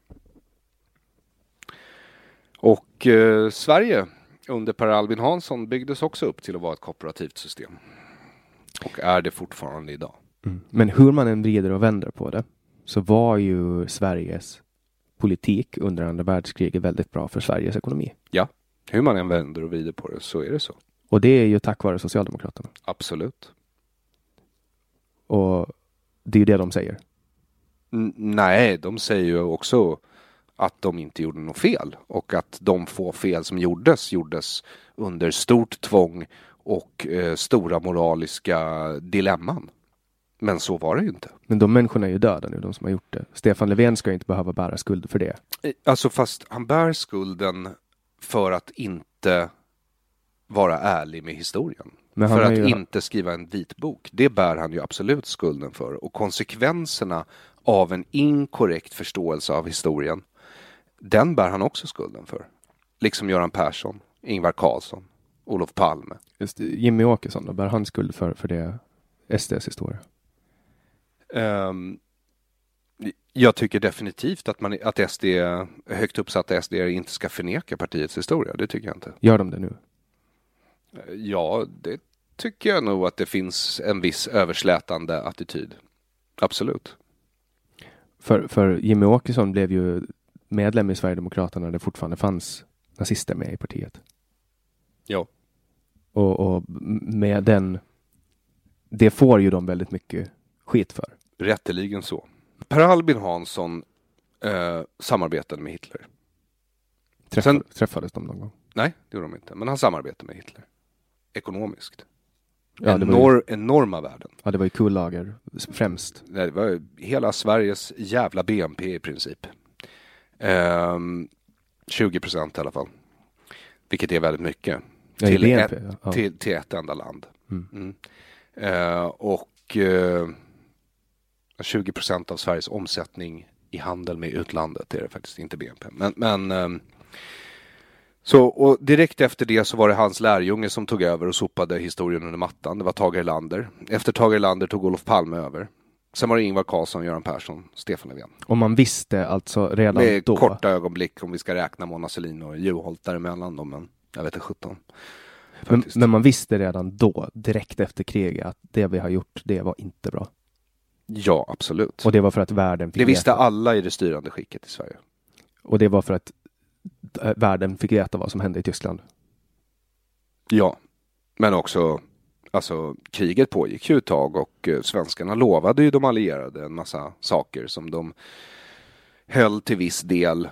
Och Sverige under Per Albin Hansson byggdes också upp till att vara ett kooperativt system. Och är det fortfarande idag. Mm. Men hur man än vrider och vänder på det, så var ju Sveriges politik under andra världskriget väldigt bra för Sveriges ekonomi. Ja. Hur man än vänder och vrider på det, så är det så. Och det är ju tack vare Socialdemokraterna. Absolut. Och det är ju det de säger. Nej, de säger ju också att de inte gjorde något fel. Och att de få fel som gjordes under stort tvång och stora moraliska dilemman. Men så var det ju inte. Men de människorna är ju döda nu, de som har gjort det. Stefan Löfven ska ju inte behöva bära skuld för det. Alltså fast han bär skulden för att inte vara ärlig med historien. För att inte skriva en vitbok. Det bär han ju absolut skulden för. Och konsekvenserna av en inkorrekt förståelse av historien, den bär han också skulden för. Liksom Göran Persson, Ingvar Karlsson, Olof Palme. Just Jimmy Åkesson, då bär han skuld för det SDs historia? Jag tycker definitivt att SD, högt uppsatta SD inte ska förneka partiets historia. Det tycker jag inte. Gör de det nu? Ja, det tycker jag nog att det finns en viss överslätande attityd. Absolut. För Jimmy Åkesson blev ju medlem i Sverigedemokraterna där det fortfarande fanns nazister med i partiet. Ja. Och med den, det får ju de väldigt mycket skit för. Rätteligen så. Per Albin Hansson samarbetade med Hitler. Träffades de någon gång? Nej, det gjorde de inte. Men han samarbetade med Hitler. Ekonomiskt. Ja, enorma värden. Ja, det var ju kullager främst. Nej, det var hela Sveriges jävla BNP i princip. 20% i alla fall. Vilket är väldigt mycket. Ja, till BNP, till ett enda land. Mm. Och 20% av Sveriges omsättning i handel med utlandet är det faktiskt, inte BNP. Men så, och direkt efter det så var det hans lärjunge som tog över och sopade historien under mattan. Det var Tage Lander. Efter Tage Lander tog Olof Palme över. Sen var det Ingvar Karlsson, Göran Persson, Stefan Löfven. Om man visste alltså redan med då? Med korta ögonblick, om vi ska räkna Mona Selin och Juholt däremellan dem. Men jag vet inte, 17. Men man visste redan då, direkt efter kriget, att det vi har gjort, det var inte bra. Ja, absolut. Och det var för att världen fick veta. Det visste alla i det styrande skicket i Sverige. Och det var för att världen fick veta vad som hände i Tyskland. Ja, men också, alltså, kriget pågick ju ett tag och svenskarna lovade ju de allierade en massa saker som de höll till viss del,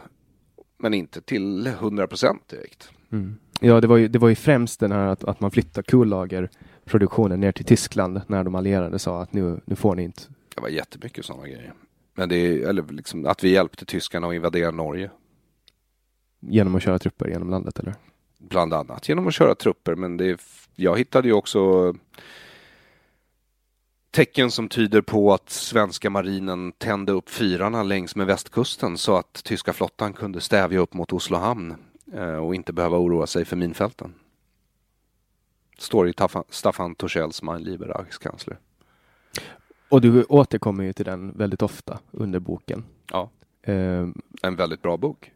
men inte till 100% direkt. Mm. Ja, det var ju främst den här att man flyttar kullagerproduktionen ner till Tyskland när de allierade sa att nu får ni inte. Det var jättemycket sådana grejer. Men liksom, att vi hjälpte tyskarna att invadera Norge. Genom att köra trupper genom landet, eller? Bland annat genom att köra trupper, men jag hittade ju också tecken som tyder på att svenska marinen tände upp fyrarna längs med västkusten så att tyska flottan kunde stävja upp mot Oslo hamn och inte behöva oroa sig för minfälten. Står i Staffan Torsells Mein Lieber Reichskanzler. Och du återkommer ju till den väldigt ofta under boken. Ja, en väldigt bra bok.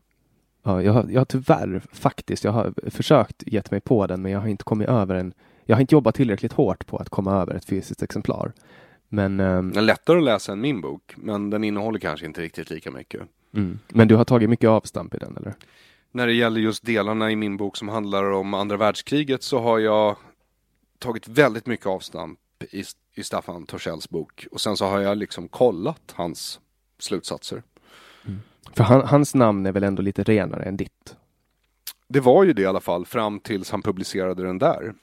Ja, jag har tyvärr faktiskt, jag har försökt gett mig på den, men jag har inte kommit över den. Jag har inte jobbat tillräckligt hårt på att komma över ett fysiskt exemplar. Men den är lättare att läsa än min bok, men den innehåller kanske inte riktigt lika mycket. Mm. Men du har tagit mycket avstamp i den, eller? När det gäller just delarna i min bok som handlar om andra världskriget så har jag tagit väldigt mycket avstamp i Staffan Torsells bok. Och sen så har jag liksom kollat hans slutsatser. För hans namn är väl ändå lite renare än ditt? Det var ju det i alla fall fram tills han publicerade den där.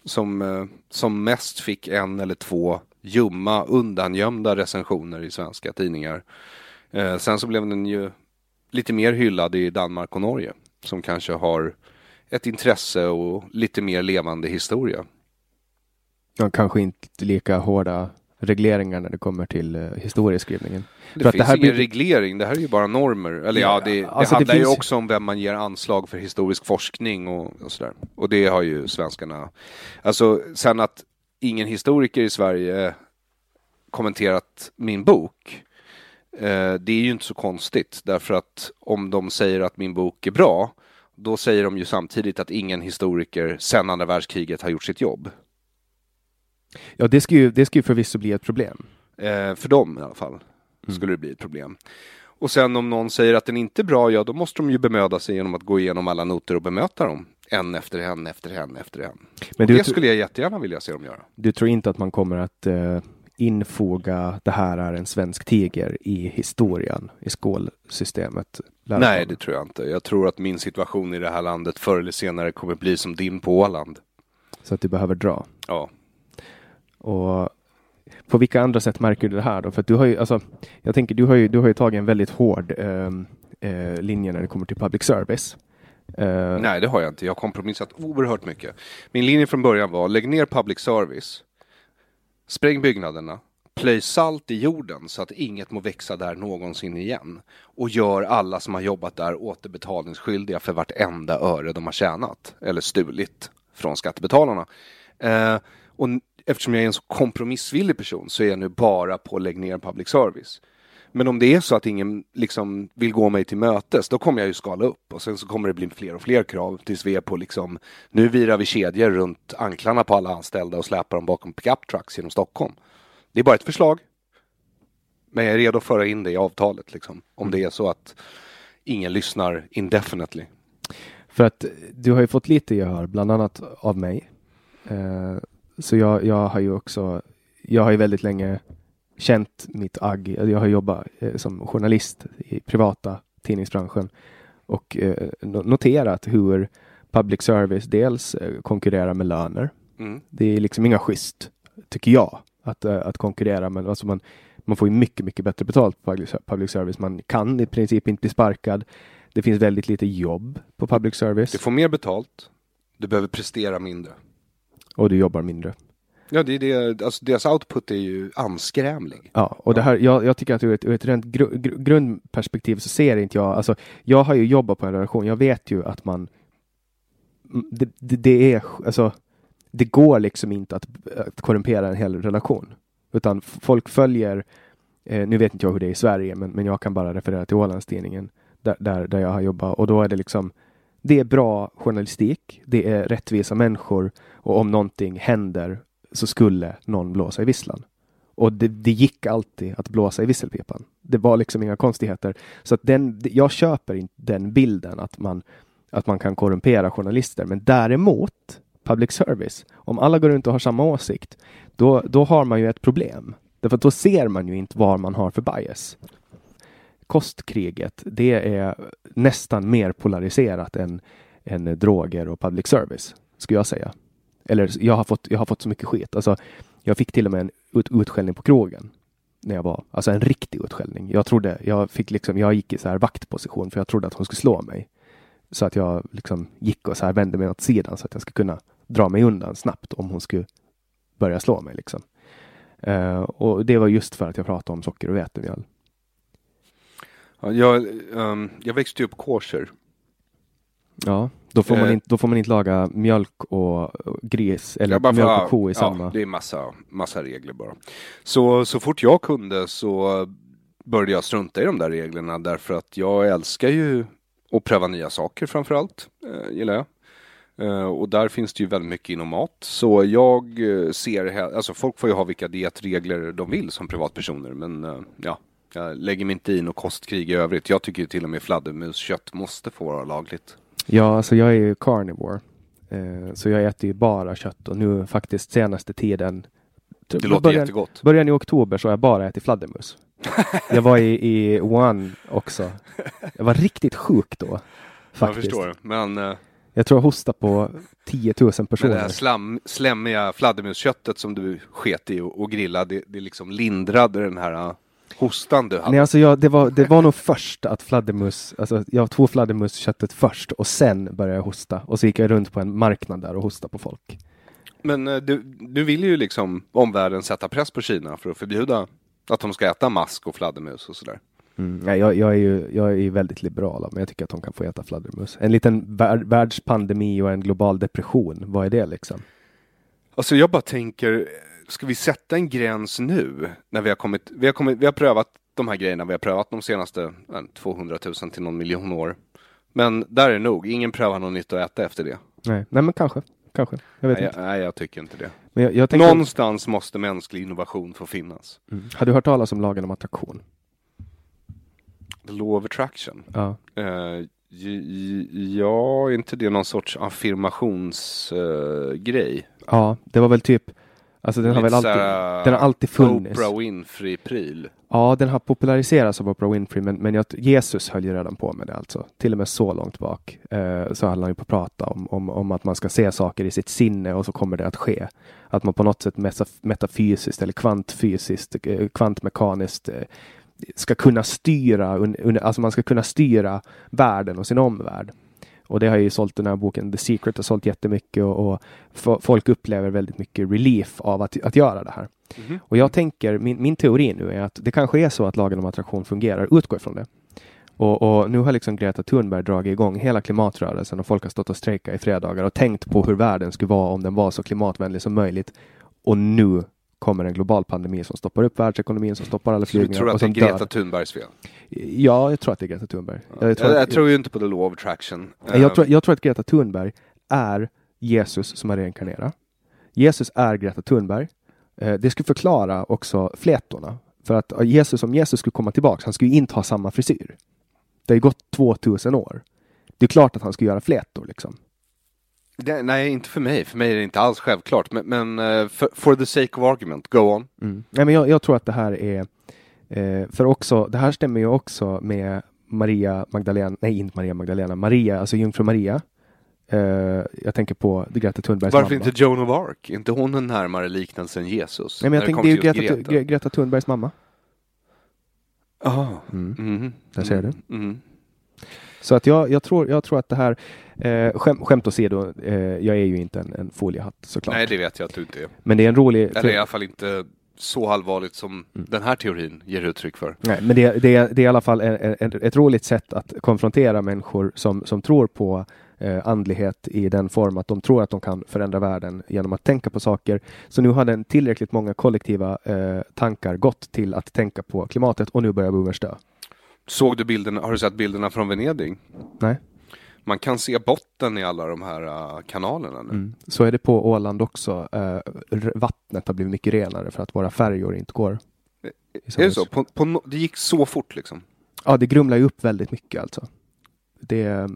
Som mest fick en eller två ljumma, undangömda recensioner i svenska tidningar. Sen så blev den ju lite mer hyllad i Danmark och Norge. Som kanske har ett intresse och lite mer levande historia. Ja, kanske inte lika hårda regleringar när det kommer till historieskrivningen. Det finns ingen reglering, det här är ju bara normer. Eller ja, det handlar ju också om vem man ger anslag för historisk forskning och sådär. Och det har ju svenskarna. Alltså, sen att ingen historiker i Sverige kommenterat min bok, det är ju inte så konstigt. Därför att om de säger att min bok är bra, då säger de ju samtidigt att ingen historiker sedan andra världskriget har gjort sitt jobb. Ja, det ska ju förvisso bli ett problem. För dem i alla fall skulle det bli ett problem. Och sen om någon säger att den inte är bra, ja, då måste de ju bemöda sig genom att gå igenom alla noter och bemöta dem. En efter en, efter en, efter en. Men det skulle jag jättegärna vilja se dem göra. Du tror inte att man kommer att infoga det här är en svensk tiger i historien, i skolsystemet? Nej, det tror jag inte. Jag tror att min situation i det här landet förr eller senare kommer bli som din på Åland. Så att du behöver dra? Ja. Och på vilka andra sätt märker du det här då? För att du har ju, alltså, jag tänker, du har ju tagit en väldigt hård linje när det kommer till public service. Nej, det har jag inte. Jag har kompromissat oerhört mycket. Min linje från början var, lägg ner public service, spräng byggnaderna, plöj salt i jorden så att inget må växa där någonsin igen. Och gör alla som har jobbat där återbetalningsskyldiga för vartenda öre de har tjänat eller stulit från skattebetalarna. Och eftersom jag är en så kompromissvillig person så är jag nu bara på lägg ner public service. Men om det är så att ingen liksom vill gå mig till mötes, då kommer jag ju skala upp. Och sen så kommer det bli fler och fler krav tills vi är på liksom, nu virar vi kedjor runt anklarna på alla anställda och släpar dem bakom pickup trucks genom Stockholm. Det är bara ett förslag. Men jag är redo att föra in det i avtalet liksom. Om det är så att ingen lyssnar indefinitely. För att du har ju fått lite gehör, bland annat av mig. Så jag har ju också, jag har ju väldigt länge känt mitt agg. Jag har jobbat som journalist i privata tidningsbranschen och noterat hur public service dels konkurrerar med löner. Mm. Det är liksom inga schysst, tycker jag, att konkurrera med. Alltså man får ju mycket, mycket bättre betalt på public service. Man kan i princip inte bli sparkad. Det finns väldigt lite jobb på public service. Du får mer betalt. Du behöver prestera mindre. Och du jobbar mindre. Ja, det, alltså deras output är ju anskrämlig. Ja, och det här, jag tycker att ur ett rent grundperspektiv så ser inte jag, alltså jag har ju jobbat på en relation, jag vet ju att man det är, alltså det går liksom inte att korrumpera en hel relation, utan folk följer, nu vet inte jag hur det är i Sverige, men jag kan bara referera till Ålandstidningen där jag har jobbat, och då är det liksom, det är bra journalistik, det är rättvisa människor, och om någonting händer så skulle någon blåsa i visslan. Och det gick alltid att blåsa i visselpipan. Det var liksom inga konstigheter. Så att jag köper inte den bilden att man kan korrumpera journalister. Men däremot public service, om alla går runt och har samma åsikt, då har man ju ett problem. Därför att då ser man ju inte vad man har för bias. Kostkriget, det är nästan mer polariserat än droger och public service, skulle jag säga. Eller jag har fått så mycket skit. Alltså, jag fick till och med en utskällning på krogen när jag var, alltså en riktig utskällning. Jag gick i så här vaktposition för jag trodde att hon skulle slå mig. Så att jag liksom gick och så här vände mig åt sidan så att jag skulle kunna dra mig undan snabbt om hon skulle börja slå mig liksom. Och det var just för att jag pratade om socker och vetemjöl. Ja, jag växte upp kosher. Ja. Då får man inte laga mjölk och gris eller mjölk och ko i samma. Ja, det är massa regler bara. Så fort jag kunde så började jag strunta i de där reglerna, därför att jag älskar ju att pröva nya saker framförallt, gillar jag. Och där finns det ju väldigt mycket inom mat. Så jag ser, alltså folk får ju ha vilka dietregler de vill som privatpersoner, men ja. Jag lägger mig inte in och kostkrig i övrigt. Jag tycker ju till och med fladdermuskött måste få vara lagligt. Ja, alltså jag är ju carnivore. Så jag äter ju bara kött. Och nu faktiskt senaste tiden... Det låter jättegott. Början i oktober så har jag bara ätit fladdermus. Jag var i Wuhan också. Jag var riktigt sjuk då. Faktiskt. Jag förstår. Men... jag tror jag hostade på 10 000 personer. Det här slämmiga fladdermusköttet som du sket i och grillade, det liksom lindrade den här... hostan du hade. Nej, alltså det var nog först att fladdermus, alltså jag tog fladdermusköttet först och sen började jag hosta. Och så gick jag runt på en marknad där och hostade på folk. Men du vill ju liksom omvärlden sätta press på Kina för att förbjuda att de ska äta mask och fladdermus och sådär. Mm. Ja, jag är ju väldigt liberal, men jag tycker att de kan få äta fladdermus. En liten världspandemi och en global depression, vad är det liksom? Alltså jag bara tänker... Ska vi sätta en gräns nu när vi har prövat de här grejerna, vi har prövat de senaste 200 000 till någon miljon år. Men där är nog, ingen prövar något nytt att äta efter det. Nej men kanske. Jag vet inte. Nej, jag tycker inte det. Men jag tänker... Någonstans måste mänsklig innovation få finnas. Mm. Har du hört talas om lagen om attraktion? The law of attraction? Ja. Ja, är inte det någon sorts affirmationsgrej? Ja, det var väl typ Alltså den har väl alltid, den har alltid funnits. Oprah Winfrey-pryl. Ja, den har populariserats av Oprah Winfrey. Men jag, Jesus höll ju redan på med det alltså. Till och med så långt bak så höll han ju på att prata om att man ska se saker i sitt sinne och så kommer det att ske. Att man på något sätt metafysiskt eller kvantfysiskt, kvantmekaniskt ska kunna styra, alltså man ska kunna styra världen och sin omvärld. Och det har ju sålt den här boken. The Secret har sålt jättemycket och folk upplever väldigt mycket relief av att göra det här. Mm-hmm. Och jag tänker, min teori nu är att det kanske är så att lagen om attraktion fungerar, utgår ifrån det. Och nu har liksom Greta Thunberg dragit igång hela klimatrörelsen och folk har stått och strejkat i fredagar och tänkt på hur världen skulle vara om den var så klimatvänlig som möjligt. Och nu kommer en global pandemi som stoppar upp världsekonomin, som stoppar alla flygningar. Så du tror att det är Greta Thunbergs fel? Ja, jag tror att det är Greta Thunberg. Ja. Jag tror ju inte på the law of attraction. Jag tror att Greta Thunberg är Jesus som har reinkarnerat. Jesus är Greta Thunberg. Det skulle förklara också flätorna. För att om Jesus skulle komma tillbaka, han skulle ju inte ha samma frisyr. Det har ju gått 2000 år. Det är klart att han skulle göra flätor liksom. Nej, inte för mig. För mig är det inte alls självklart. Men for the sake of argument, go on. Mm. Nej, men jag tror att det här är... för också, det här stämmer ju också med Maria, alltså Jungfru Maria. Jag tänker på Greta Thunbergs mamma. Varför inte Joan of Arc? Inte hon är närmare liknelsen Jesus? Nej, men jag tänkte det är ju Greta Thunbergs mamma. Ja. Oh. Mm. Mm. Där ser du. Mm. Så att jag tror att det här... skämt åsido, jag är ju inte en foliehatt såklart. Nej, det vet jag att du inte är. Men det är en rolig... Eller i alla fall inte så allvarligt som den här teorin ger uttryck för. Nej, men det är i alla fall ett roligt sätt att konfrontera människor som tror på andlighet i den form att de tror att de kan förändra världen genom att tänka på saker. Så nu har den tillräckligt många kollektiva tankar gått till att tänka på klimatet och nu börjar boomers dö. Såg du bilderna? Har du sett bilderna från Venedig? Nej. Man kan se botten i alla de här kanalerna nu. Mm. Så är det på Åland också. Vattnet har blivit mycket renare för att våra färjor inte går. Är det så? Det gick så fort liksom? Ja, det grumlar ju upp väldigt mycket alltså. Det,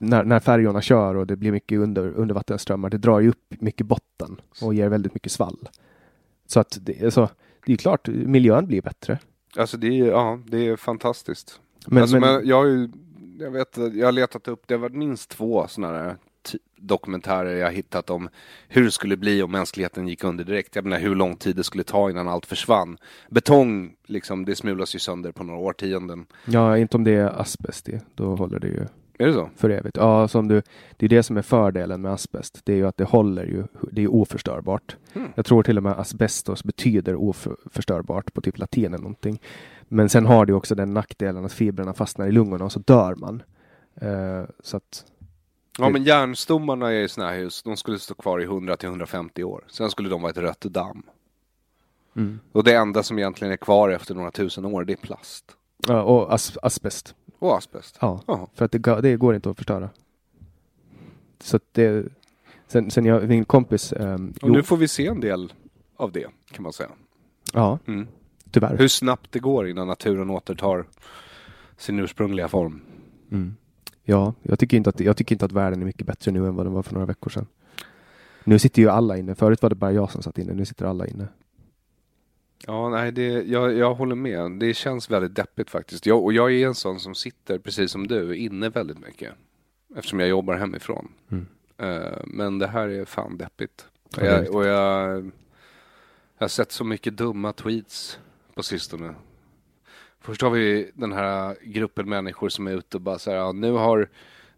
när färjorna kör och det blir mycket undervattenströmmar, det drar ju upp mycket botten och ger väldigt mycket svall. Så att det är klart, miljön blir bättre. Alltså det är fantastiskt. Men jag har letat upp, det har varit minst 2 sådana här dokumentärer jag har hittat om hur det skulle bli om mänskligheten gick under direkt. Jag menar hur lång tid det skulle ta innan allt försvann. Betong, liksom, det smulas ju sönder på några årtionden. Ja, inte om det är asbest, då håller det ju. Är det så? För evigt. Ja, det är det som är fördelen med asbest. Det är ju att det håller ju, det är oförstörbart. Mm. Jag tror till och med asbestos betyder oförstörbart på typ latin eller någonting. Men sen har det också den nackdelen att fibrerna fastnar i lungorna och så dör man. Så att... Ja, men järnstommarna i såna här hus, de skulle stå kvar i 100-150 år. Sen skulle de vara ett rött damm. Mm. Och det enda som egentligen är kvar efter några tusen år, det är plast. Ja, och asbest. Och asbest. Ja, aha. För att det går inte att förstöra. Så att det... Sen jag, min kompis... och nu får vi se en del av det, kan man säga. Ja, tyvärr. Hur snabbt det går innan naturen återtar sin ursprungliga form. Mm. Ja, jag tycker inte att världen är mycket bättre nu än vad den var för några veckor sedan. Nu sitter ju alla inne. Förut var det bara jag som satt inne, nu sitter alla inne. Ja, nej, jag håller med. Det känns väldigt deppigt faktiskt. Jag är en sån som sitter, precis som du, inne väldigt mycket. Eftersom jag jobbar hemifrån. Mm. Men det här är fan deppigt. Jag har sett så mycket dumma tweets på sistone. Först har vi den här gruppen människor som är ute och bara så här, ja,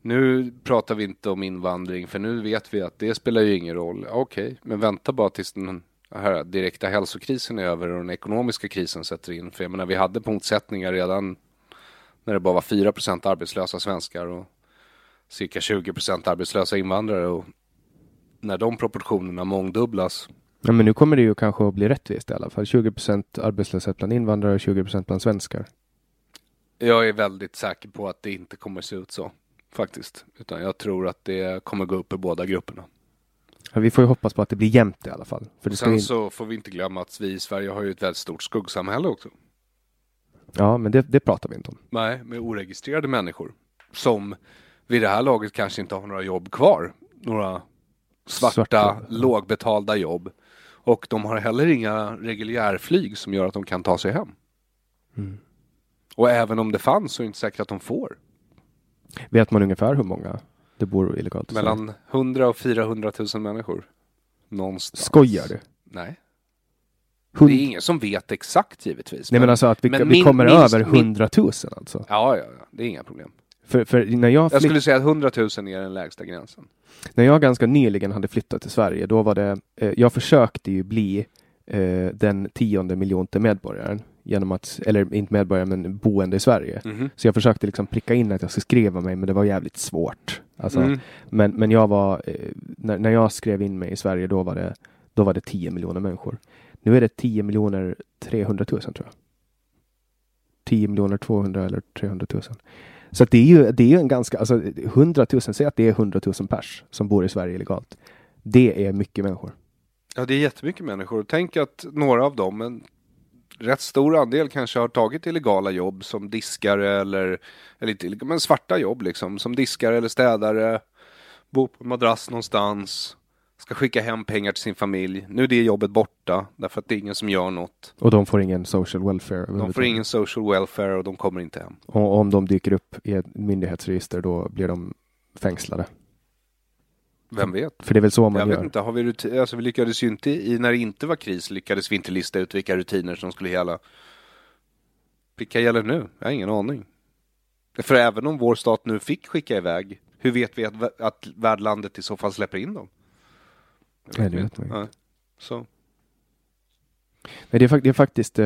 nu pratar vi inte om invandring för nu vet vi att det spelar ju ingen roll. Okej, men vänta bara tills den här direkta hälsokrisen är över och den ekonomiska krisen sätter in. För jag menar, vi hade punktsättningar redan när det bara var 4% arbetslösa svenskar och cirka 20% arbetslösa invandrare. Och när de proportionerna mångdubblas... Ja, men nu kommer det ju kanske att bli rättvist i alla fall. 20% arbetslöshet bland invandrare och 20% bland svenskar. Jag är väldigt säker på att det inte kommer se ut så, faktiskt. Utan jag tror att det kommer gå upp i båda grupperna. Ja, vi får ju hoppas på att det blir jämnt i alla fall. För det sen så får vi inte glömma att vi i Sverige har ju ett väldigt stort skuggsamhälle också. Ja, men det pratar vi inte om. Nej, med oregistrerade människor som vid det här laget kanske inte har några jobb kvar. Några svarta. Lågbetalda jobb. Och de har heller inga reguljärflyg som gör att de kan ta sig hem. Mm. Och även om det fanns så är det inte säkert att de får. Vet man ungefär hur många det bor illegalt? Mellan 100 och 400 000 människor. Någonstans. Skojar du? Nej. Det är ingen som vet exakt givetvis. Nej men alltså att vi kommer över 100 000 alltså. Ja. Det är inga problem. För när jag skulle säga att 100 000 är den lägsta gränsen. När jag ganska nyligen hade flyttat till Sverige, då var det... jag försökte ju bli den 10:e miljonte medborgaren. Genom att, eller inte medborgare men boende i Sverige. Mm-hmm. Så jag försökte liksom pricka in att jag skulle skriva mig, men det var jävligt svårt. Alltså, men jag var... när jag skrev in mig i Sverige, då var det 10 miljoner människor. Nu är det 10 300 000 tror jag. 10 200 000 eller 300 000. Så att det är ju en ganska... Alltså 100 000, säg att det är 100 000 pers som bor i Sverige illegalt. Det är mycket människor. Ja, det är jättemycket människor. Tänk att några av dem, en rätt stor andel kanske har tagit illegala jobb som diskare eller inte, men svarta jobb liksom. Som diskare eller städare, bor på en madrass någonstans, ska skicka hem pengar till sin familj. Nu är det jobbet borta därför att det är ingen som gör något. Och de får ingen social welfare. De får ingen social welfare och de kommer inte hem. Och om de dyker upp i ett myndighetsregister då blir de fängslade. Vem vet? För det är väl så man gör. Jag vet inte. Vi lyckades ju inte när det inte var kris, lyckades vi inte lista ut vilka rutiner som skulle gälla. Vilka gäller nu? Jag har ingen aning. För även om vår stat nu fick skicka iväg, hur vet vi att värdlandet i så fall släpper in dem? Nej, det vet man inte. Så. Nej, det är faktiskt...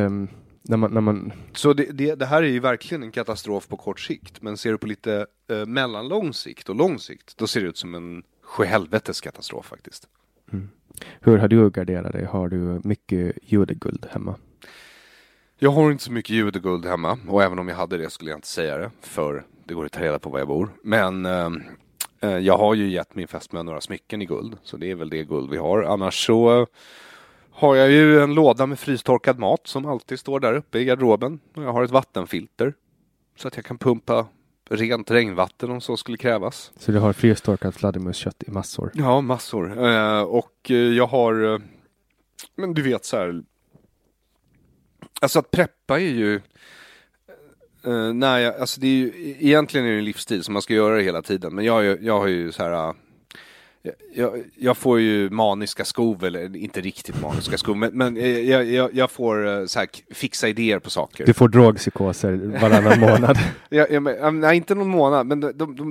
När man... Så det här är ju verkligen en katastrof på kort sikt. Men ser du på lite mellanlång sikt och lång sikt, då ser det ut som en sjuhelvetes katastrof faktiskt. Mm. Hur har du garderat dig? Har du mycket judeguld hemma? Jag har inte så mycket judeguld hemma. Och även om jag hade det skulle jag inte säga det. För det går att ta reda på var jag bor. Men... jag har ju gett min fästmö några smycken i guld. Så det är väl det guld vi har. Annars så har jag ju en låda med frystorkad mat som alltid står där uppe i garderoben. Och jag har ett vattenfilter. Så att jag kan pumpa rent regnvatten om så skulle krävas. Så du har frystorkat fladdermuskött i massor? Ja, massor. Och jag har... Men du vet så här... Alltså att preppa är ju... Nej, det är ju, egentligen är det en livsstil som man ska göra det hela tiden. Men jag har ju så här... Jag får ju maniska skov, eller inte riktigt maniska skov, men jag får så här, fixa idéer på saker. Du får drogpsykoser varannan månad. Nej, inte någon månad, men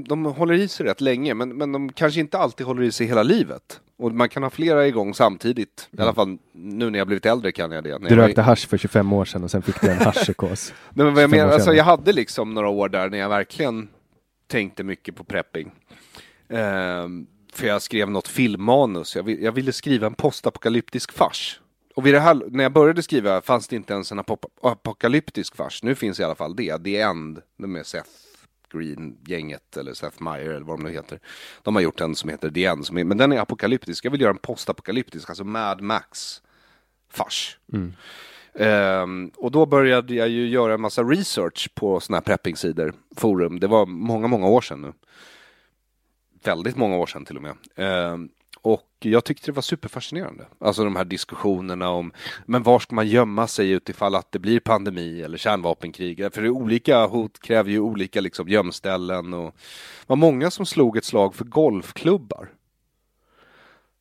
de håller i sig rätt länge, men de kanske inte alltid håller i sig hela livet. Och man kan ha flera igång samtidigt. I alla fall nu när jag blivit äldre kan jag det. Du rökte hasch för 25 år sedan och sen fick du en haschpsykos. Nej, men vad jag menar, alltså, jag hade liksom några år där när jag verkligen tänkte mycket på prepping. För jag skrev något filmmanus. Jag ville skriva en postapokalyptisk fars. Och vid det här, när jag började skriva fanns det inte ens en apokalyptisk fars. Nu finns i alla fall det. The End med Seth Green-gänget eller Seth Meyer eller vad de nu heter. De har gjort en som heter The End. Men den är apokalyptisk. Jag vill göra en postapokalyptisk, alltså Mad Max fars. Mm. Och då började jag ju göra en massa research på såna här prepping-sidor, forum. Det var många år sedan nu. Väldigt många år sedan till och med. Och jag tyckte det var superfascinerande. Alltså de här diskussionerna om men var ska man gömma sig utifall att det blir pandemi eller kärnvapenkrig. För det olika hot kräver ju olika liksom gömställen. Och det var många som slog ett slag för golfklubbar.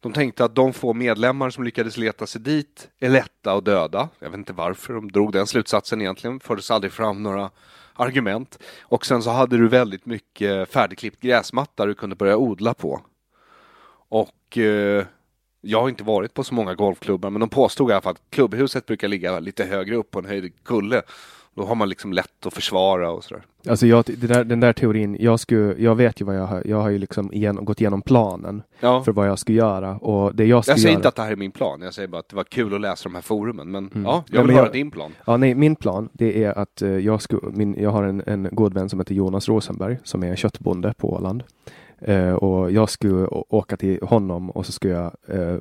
De tänkte att de få medlemmar som lyckades leta sig dit är lätta att döda. Jag vet inte varför de drog den slutsatsen egentligen. Fördes aldrig fram några argument. Och sen så hade du väldigt mycket färdigklippt gräsmatta du kunde börja odla på. Och jag har inte varit på så många golfklubbar, men de påstod i alla fall att klubbhuset brukar ligga lite högre upp på en höjd kulle. Då har man liksom lätt att försvara och sådär. Alltså den där teorin, jag vet ju vad jag har ju liksom gått igenom planen för vad jag ska göra. Och det jag säger göra... inte att det här är min plan, jag säger bara att det var kul att läsa de här forumen. Men jag vill höra din plan. Ja, nej, min plan det är att jag har en god vän som heter Jonas Rosenberg som är köttbonde på Åland. Och jag skulle åka till honom och så skulle jag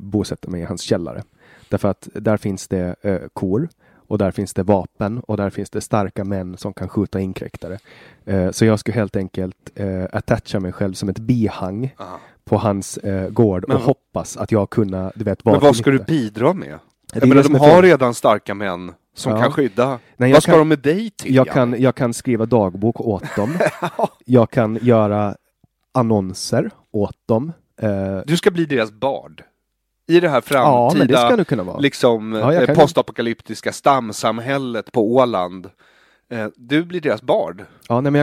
bosätta mig i hans källare. Därför att där finns det kor. Och där finns det vapen och där finns det starka män som kan skjuta inkräktare. Så jag skulle helt enkelt attacha mig själv som ett bihang på hans gård och hoppas att jag kunna, du vet, vara. Men vad ska du bidra med? Men de har redan starka män som kan skydda. Nej, vad ska de med dig till? Jag kan skriva dagbok åt dem. Jag kan göra annonser åt dem. Du ska bli deras bard. I det här framtida postapokalyptiska stamsamhället på Åland. Du blir deras bard. Ja, nej, men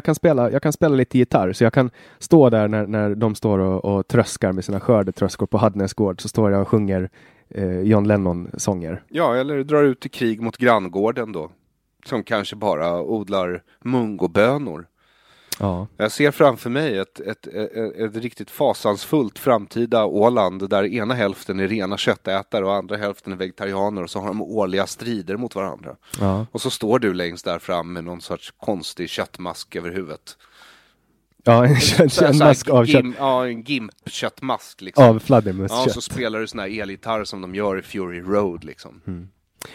jag kan spela lite gitarr. Så jag kan stå där när de står och tröskar med sina skördetröskor på Hadnesgård. Så står jag och sjunger John Lennon-sånger. Ja, eller drar ut i krig mot granngården då. Som kanske bara odlar mungobönor. Ja. Jag ser framför mig ett riktigt fasansfullt framtida Åland där ena hälften är rena köttätare och andra hälften är vegetarianer och så har de årliga strider mot varandra. Ja. Och så står du längst där fram med någon sorts konstig köttmask över huvudet. Ja, en mask av kött. Ja, en gimp-köttmask liksom. Av fladdermus. Ja, och så spelar du sån här elgitarr som de gör i Fury Road liksom. Mm.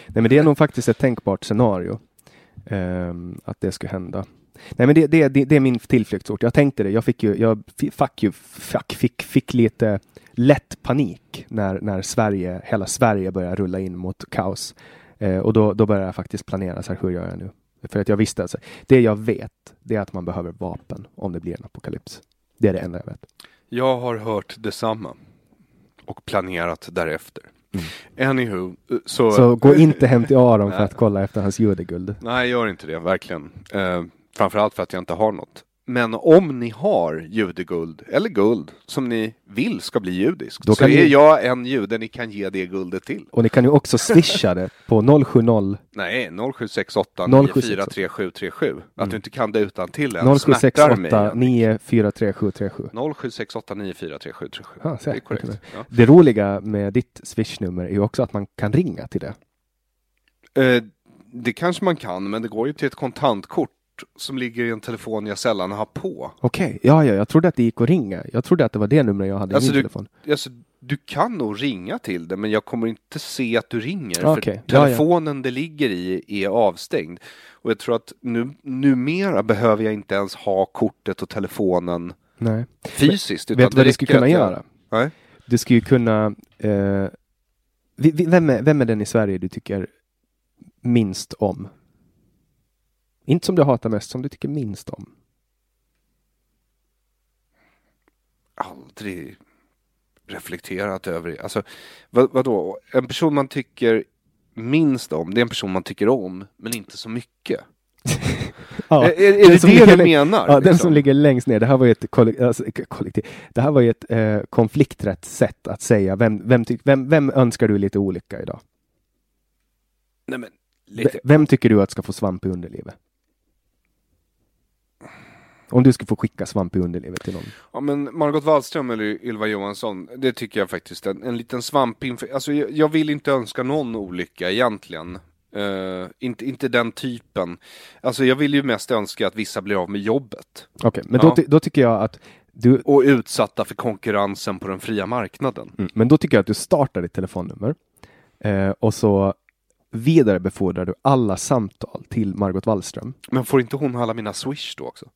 Nej, men det är nog faktiskt ett tänkbart scenario att det skulle hända. Nej, men det är min tillflyktsort. Jag tänkte det. Jag fick lite lätt panik när hela Sverige började rulla in mot kaos. Och då började jag faktiskt planera så här, hur gör jag nu? För att jag visste att det jag vet, det är att man behöver vapen om det blir en apokalyps. Det är det enda jag vet. Jag har hört detsamma och planerat därefter. Mm. Anywho, så gå inte hem till Aron för att kolla efter hans judeguld. Nej, gör inte det, verkligen. Framförallt för att jag inte har något. Men om ni har judeguld eller guld som ni vill ska bli judiskt, då så är jag en jude ni kan ge det guldet till. Och ni kan ju också swisha det på 070... Nej, 0768 943737. Att du inte kan det utan till en 0768 943737. 0768 943737. Ah, det är korrekt. Ja. Det roliga med ditt swishnummer är ju också att man kan ringa till det. Det kanske man kan, men det går ju till ett kontantkort som ligger i en telefon jag sällan har på. Okej, ja, jag trodde att det gick att ringa. Jag trodde att det var det numret jag hade i min telefon. Alltså, du kan nog ringa till det, men jag kommer inte se att du ringer. Okay. För telefonen det ligger i är avstängd. Och jag tror att numera behöver jag inte ens ha kortet och telefonen fysiskt. Utan vet du vad du skulle kunna göra? Nej? Du skulle kunna... Vem är den i Sverige du tycker minst om? Inte som du hatar mest, som du tycker minst om. Aldrig reflekterat över. Alltså, vadå? En person man tycker minst om, det är en person man tycker om, men inte så mycket. Ja, är det du menar? Ja, liksom? Den som ligger längst ner. Det här var ju ett kollektiv. Det här var ju ett konflikträtt sätt att säga. Vem önskar du lite olika idag? Nej, men vem tycker du att ska få svamp i underlivet? Om du ska få skicka svamp i underlivet till någon. Ja, men Margot Wallström eller Ylva Johansson, det tycker jag faktiskt. En liten svamp. Alltså, jag vill inte önska någon olycka egentligen. Inte den typen. Alltså, jag vill ju mest önska att vissa blir av med jobbet. Okej, men då tycker jag att du... Och utsatta för konkurrensen på den fria marknaden. Mm. Men då tycker jag att du startar ditt telefonnummer. Och så... vidarebefordrar du alla samtal till Margot Wallström. Men får inte hon alla mina swish då också?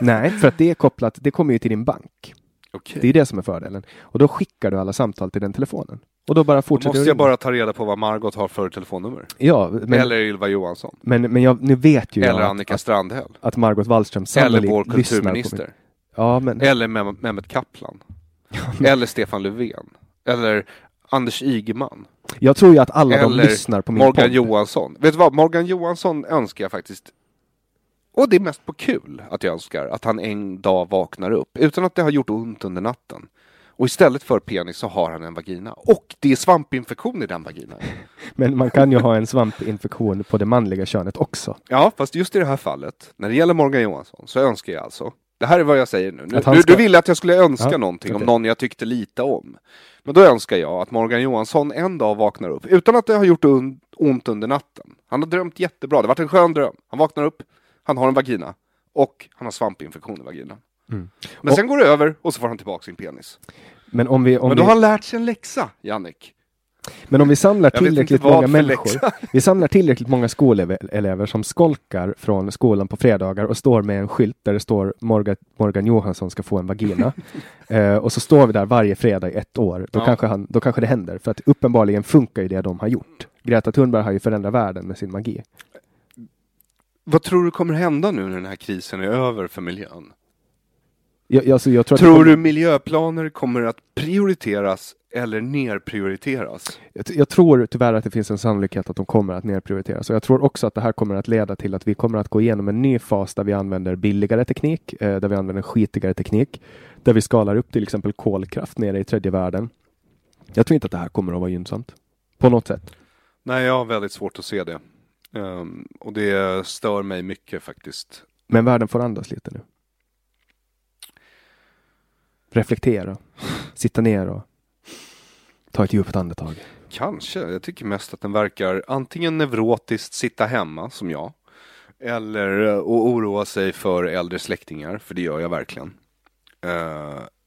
Nej, för att det är kopplat, det kommer ju till din bank. Okay. Det är det som är fördelen. Och då skickar du alla samtal till den telefonen. Och då bara fortsätter. Då måste jag bara ta reda på vad Margot har för telefonnummer. Ja, men, eller Ylva Johansson. Men jag, nu vet ju eller jag Annika Strandhäll. Att Margot Wallström sannolikt lyssnar på mig. Eller vår kulturminister. Ja, men... Eller Mehmet Kaplan. Eller Stefan Löfven. Eller... Anders Ygeman. Jag tror ju att alla de lyssnar på min Morgan podd. Johansson. Vet du vad? Morgan Johansson önskar jag faktiskt. Och det är mest på kul att jag önskar att han en dag vaknar upp. Utan att det har gjort ont under natten. Och istället för penis så har han en vagina. Och det är svampinfektion i den vaginan. Men man kan ju ha en svampinfektion på det manliga könet också. Ja, fast just i det här fallet. När det gäller Morgan Johansson så önskar jag alltså. Det här är vad jag säger nu. Du ville att jag skulle önska någonting om någon jag tyckte lite om. Men då önskar jag att Morgan Johansson en dag vaknar upp. Utan att det har gjort ont under natten. Han har drömt jättebra. Det har varit en skön dröm. Han vaknar upp. Han har en vagina. Och han har svampinfektion i vaginan. Mm. Men sen går det över och så får han tillbaka sin penis. Men då har han lärt sig en läxa, Jannik. Men om vi samlar tillräckligt många människor. Vi samlar tillräckligt många skolelever som skolkar från skolan på fredagar och står med en skylt där det står Morgan Johansson ska få en vagina. Och så står vi där varje fredag i ett år. Då kanske det händer. För att uppenbarligen funkar ju det de har gjort. Greta Thunberg har ju förändrat världen med sin magi. Vad tror du kommer hända nu när den här krisen är över för miljön? Jag tror du miljöplaner kommer att prioriteras eller nerprioriteras? Jag tror tyvärr att det finns en sannolikhet att de kommer att nerprioriteras. Och jag tror också att det här kommer att leda till att vi kommer att gå igenom en ny fas där vi använder billigare teknik. Där vi använder skitigare teknik. Där vi skalar upp till exempel kolkraft nere i tredje världen. Jag tror inte att det här kommer att vara gynnsamt. På något sätt. Nej, jag har väldigt svårt att se det. Och det stör mig mycket faktiskt. Men världen får andas lite nu. Reflektera. Sitta ner och ta ett djupt andetag. Kanske. Jag tycker mest att den verkar antingen nevrotiskt sitta hemma som jag. Eller oroa sig för äldre släktingar. För det gör jag verkligen.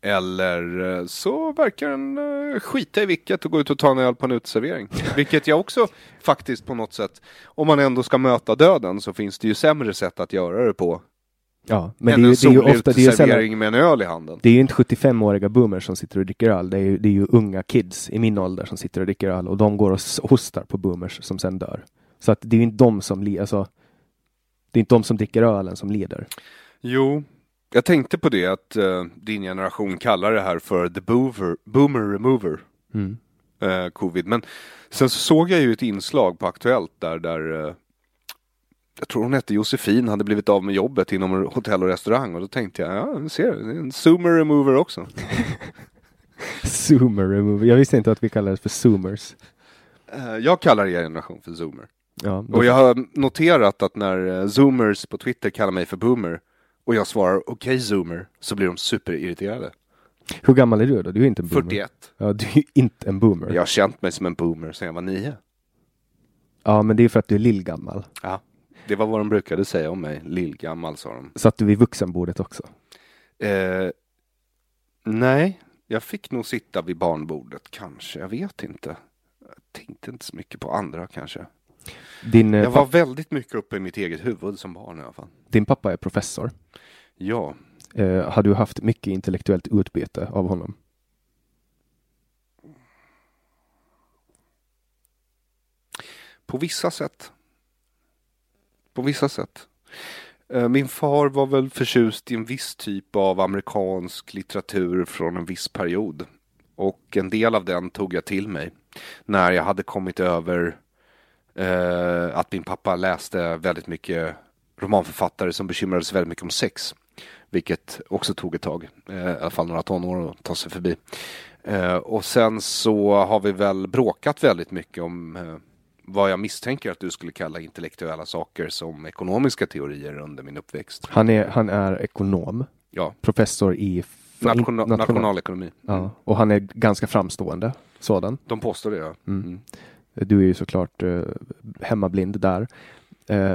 Eller så verkar den skita i vilket och gå ut och ta en öl på en uteservering. Vilket jag också faktiskt på något sätt. Om man ändå ska möta döden så finns det ju sämre sätt att göra det på. Ja, men det är ju servering med en öl i handen. Det är ju inte 75-åriga boomers som sitter och dricker öl. Det är ju unga kids i min ålder som sitter och dricker öl. Och de går och hostar på boomers som sen dör. Så att det är ju inte de som lider. Alltså, det är inte de som dricker ölen som lider. Jo, jag tänkte på det att din generation kallar det här för the boomer remover. Mm. Covid. Men sen så såg jag ju ett inslag på Aktuellt där jag tror hon hette Josefin, hade blivit av med jobbet inom hotell och restaurang. Och då tänkte jag, ja, ser du, det är en zoomer remover också. Zoomer remover. Jag visste inte att vi kallades för zoomers. Jag kallar er generation för zoomer. Ja, och jag har noterat att när zoomers på Twitter kallar mig för boomer och jag svarar okej, zoomer, så blir de superirriterade. Hur gammal är du då? Du är inte en boomer. 41. Ja, du är inte en boomer. Jag har känt mig som en boomer sedan jag var 9. Ja, men det är för att du är lillgammal. Ja. Det var vad de brukade säga om mig. Lillgammal, sa de. Satt du vid vuxenbordet också? Nej, jag fick nog sitta vid barnbordet kanske. Jag vet inte. Jag tänkte inte så mycket på andra kanske. Jag var väldigt mycket uppe i mitt eget huvud som barn i alla fall. Din pappa är professor. Ja. Har du haft mycket intellektuellt utbyte av honom? På vissa sätt. På vissa sätt. Min far var väl förtjust i en viss typ av amerikansk litteratur från en viss period. Och en del av den tog jag till mig. När jag hade kommit över att min pappa läste väldigt mycket romanförfattare som bekymrades väldigt mycket om sex. Vilket också tog ett tag. I alla fall några tonår att ta sig förbi. Och sen så har vi väl bråkat väldigt mycket om vad jag misstänker att du skulle kalla intellektuella saker som ekonomiska teorier under min uppväxt. Han är ekonom. Ja. Professor i nationalekonomi. Ja. Och han är ganska framstående sådan. De påstår det, ja. Mm. Mm. Du är ju såklart hemmablind där.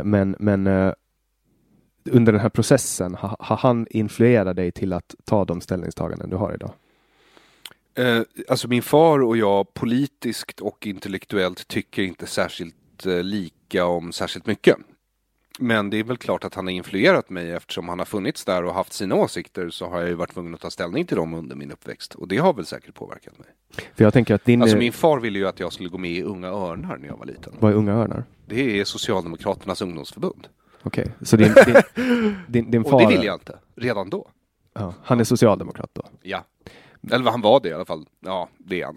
Men under den här processen har han influerat dig till att ta de ställningstaganden du har idag? Alltså min far och jag politiskt och intellektuellt tycker inte särskilt lika om särskilt mycket. Men det är väl klart att han har influerat mig eftersom han har funnits där och haft sina åsikter så har jag ju varit tvungen att ta ställning till dem under min uppväxt. Och det har väl säkert påverkat mig. För jag tänker att alltså min far ville ju att jag skulle gå med i Unga Örnar när jag var liten. Vad är Unga Örnar? Det är Socialdemokraternas ungdomsförbund. Okej, okay. Så din far... Och det vill jag inte, redan då. Ja, han är socialdemokrat då? Ja. Eller han var det i alla fall. Ja, det är han.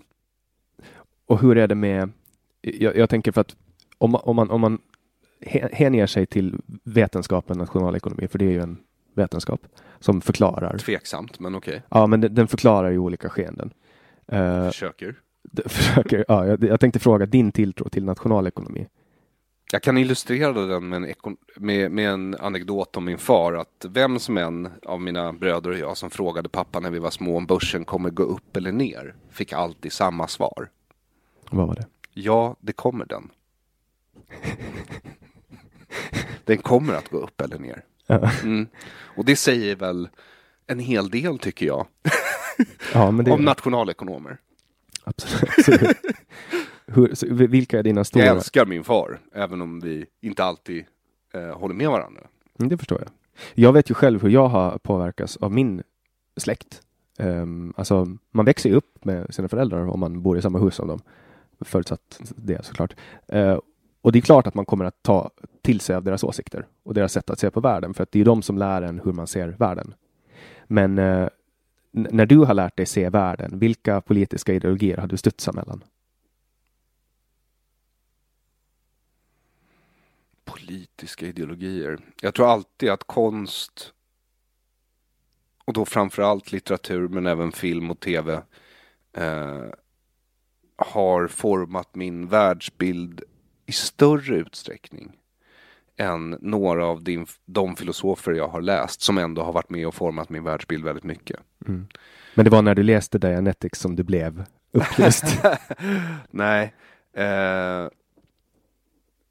Och hur är det med... Jag tänker för att om man hänger sig till vetenskapen nationalekonomi, för det är ju en vetenskap som förklarar... Tveksamt, men okej. Okay. Ja, men den förklarar ju olika skeenden. Försöker, ja. Jag tänkte fråga din tilltro till nationalekonomi. Jag kan illustrera den med en anekdot om min far. Att vem som än av mina bröder och jag som frågade pappa när vi var små om börsen kommer gå upp eller ner fick alltid samma svar. Vad var det? Ja, det kommer den. Den kommer att gå upp eller ner. Mm. Och det säger väl en hel del tycker jag. Ja, men det... Om nationalekonomer. Absolut. Vilka är dina stora... Jag älskar min far, även om vi inte alltid håller med varandra. Det förstår jag. Jag vet ju själv hur jag har påverkats av min släkt. Alltså, man växer ju upp med sina föräldrar om man bor i samma hus som dem. Förutsatt det, såklart. Och det är klart att man kommer att ta till sig av deras åsikter och deras sätt att se på världen. För att det är de som lär en hur man ser världen. Men när du har lärt dig se världen, vilka politiska ideologier har du studsat mellan? Politiska ideologier. Jag tror alltid att konst, och då framförallt litteratur men även film och tv, har format min världsbild i större utsträckning än några av de filosofer jag har läst, som ändå har varit med och format min världsbild väldigt mycket. Mm. Men det var när du läste Dianetics som du blev upplyst? Nej.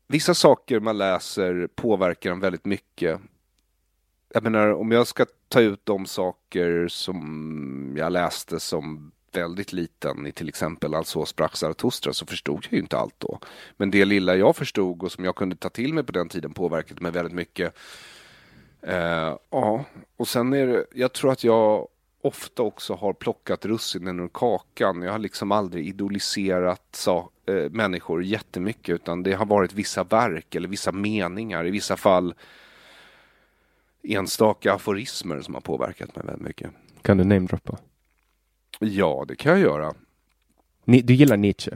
Vissa saker man läser påverkar en väldigt mycket. Jag menar, om jag ska ta ut de saker som jag läste som väldigt liten, i till exempel Alltså sprack Zarathustra, så förstod jag ju inte allt då. Men det lilla jag förstod och som jag kunde ta till mig på den tiden påverkade mig väldigt mycket. Ja, och sen är det, jag tror att jag ofta också har plockat russinen ur kakan. Jag har liksom aldrig idoliserat människor jättemycket, utan det har varit vissa verk eller vissa meningar, i vissa fall enstaka aforismer som har påverkat mig väldigt mycket. Kan du namedroppa? Ja, det kan jag göra. Du gillar Nietzsche?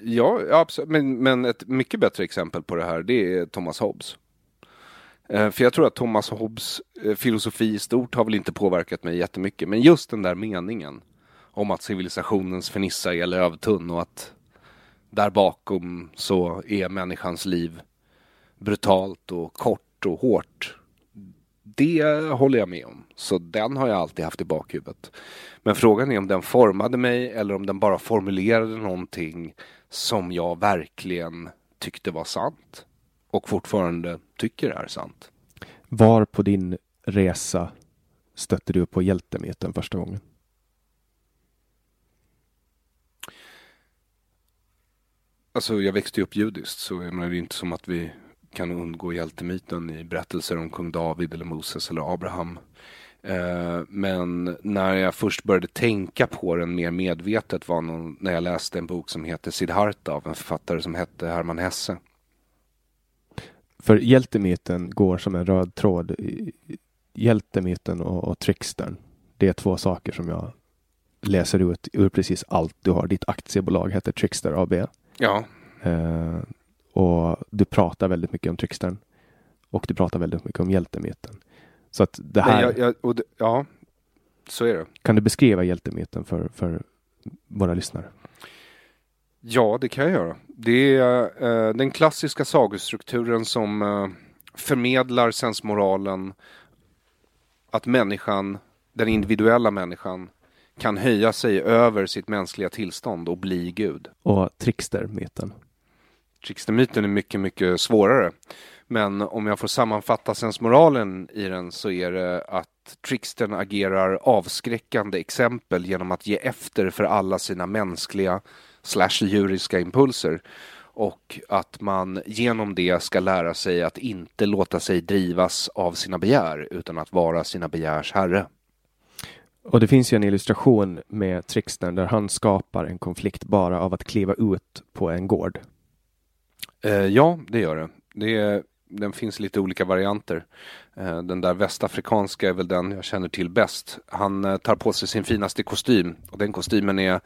Ja, absolut. Men ett mycket bättre exempel på det här, det är Thomas Hobbes. För jag tror att Thomas Hobbes filosofi i stort har väl inte påverkat mig jättemycket. Men just den där meningen om att civilisationens fernissa är lövtunn och att där bakom så är människans liv brutalt och kort och hårt. Det håller jag med om. Så den har jag alltid haft i bakhuvudet. Men frågan är om den formade mig eller om den bara formulerade någonting som jag verkligen tyckte var sant och fortfarande tycker är sant. Var på din resa stötte du på hjältemyten första gången? Alltså, jag växte upp judiskt, så det är inte som att vi kan undgå hjältemyten i berättelser om kung David eller Moses eller Abraham. Men när jag först började tänka på den mer medvetet var när jag läste en bok som heter Siddhartha av en författare som hette Hermann Hesse. För hjältemyten går som en röd tråd. Hjältemyten och trickstern, det är två saker som jag läser ut ur precis allt du har. Ditt aktiebolag heter Trickster AB. Ja. Och du pratar väldigt mycket om trickstern. Och du pratar väldigt mycket om hjältemyten. Så att det här... Ja, så är det. Kan du beskriva hjältemyten för våra lyssnare? Ja, det kan jag göra. Det är den klassiska sagostrukturen som förmedlar sensmoralen att människan, den individuella människan, kan höja sig över sitt mänskliga tillstånd och bli Gud. Och trickstermyten? Trickstermyten är mycket, mycket svårare. Men om jag får sammanfatta sensmoralen i den, så är det att trickstern agerar avskräckande exempel genom att ge efter för alla sina mänskliga / djuriska impulser. Och att man genom det ska lära sig att inte låta sig drivas av sina begär, utan att vara sina begärs herre. Och det finns ju en illustration med trickstern där han skapar en konflikt bara av att kliva ut på en gård. Ja, det gör det. Den finns lite olika varianter. Den där västafrikanska är väl den jag känner till bäst. Han tar på sig sin finaste kostym. Och den kostymen är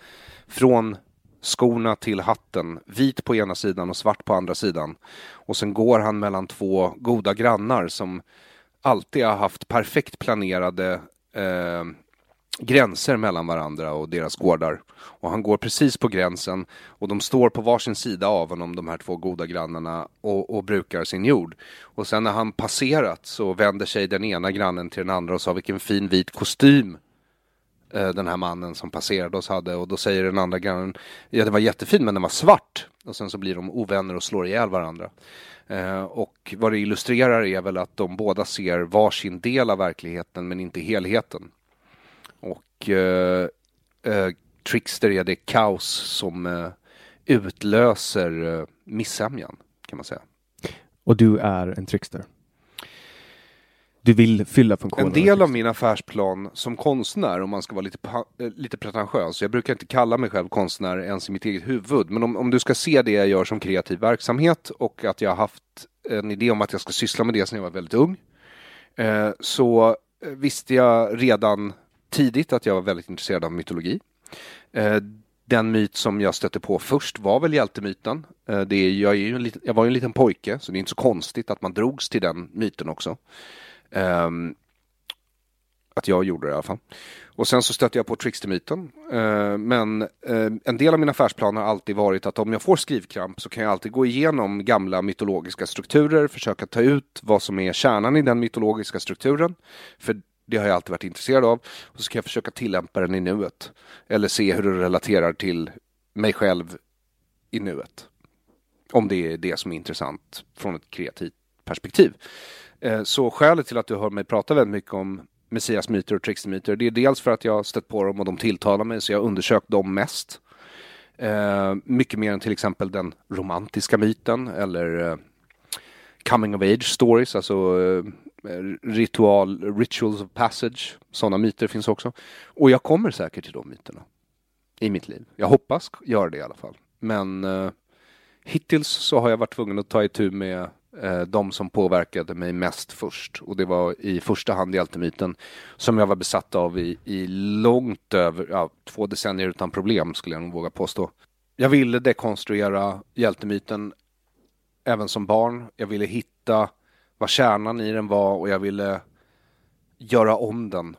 från skorna till hatten. Vit på ena sidan och svart på andra sidan. Och sen går han mellan två goda grannar som alltid har haft perfekt planerade gränser mellan varandra och deras gårdar. Och han går precis på gränsen och de står på varsin sida av honom, de här två goda grannarna, och brukar sin jord. Och sen när han passerat så vänder sig den ena grannen till den andra och sa: vilken fin vit kostym den här mannen som passerade oss hade. Och då säger den andra grannen: ja, det var jättefin, men den var svart. Och sen så blir de ovänner och slår ihjäl varandra. Och vad det illustrerar är väl att de båda ser varsin del av verkligheten men inte helheten. Och trickster är det kaos som utlöser missämjan, kan man säga. Och du är en trickster. Du vill fylla funktionen. En del av min affärsplan som konstnär, om man ska vara lite pretentiös. Jag brukar inte kalla mig själv konstnär ens i mitt eget huvud. Men om du ska se det jag gör som kreativ verksamhet och att jag har haft en idé om att jag ska syssla med det sedan jag var väldigt ung. Så visste jag redan tidigt att jag var väldigt intresserad av mytologi. Den myt som jag stötte på först var väl hjältemyten. Jag var ju en liten pojke, så det är inte så konstigt att man drogs till den myten också. Att jag gjorde det i alla fall. Och sen så stötte jag på trickstermyten. Men en del av min affärsplan har alltid varit att om jag får skrivkramp så kan jag alltid gå igenom gamla mytologiska strukturer. Försöka ta ut vad som är kärnan i den mytologiska strukturen. För det har jag alltid varit intresserad av. Och så ska jag försöka tillämpa den i nuet. Eller se hur det relaterar till mig själv i nuet. Om det är det som är intressant från ett kreativt perspektiv. Så skälet till att du hör mig prata väldigt mycket om messiasmyter och trickstermyter, det är dels för att jag har stött på dem och de tilltalar mig, så jag har undersökt dem mest. Mycket mer än till exempel den romantiska myten eller coming of age stories, alltså rituals of passage. Sådana myter finns också. Och jag kommer säkert till de myterna i mitt liv. Jag hoppas göra det i alla fall. Men hittills så har jag varit tvungen att ta itu med de som påverkade mig mest först. Och det var i första hand hjältemyten som jag var besatt av i långt över 2 decennier utan problem, skulle jag nog våga påstå. Jag ville dekonstruera hjältemyten även som barn. Jag ville hitta vad kärnan i den var och jag ville göra om den.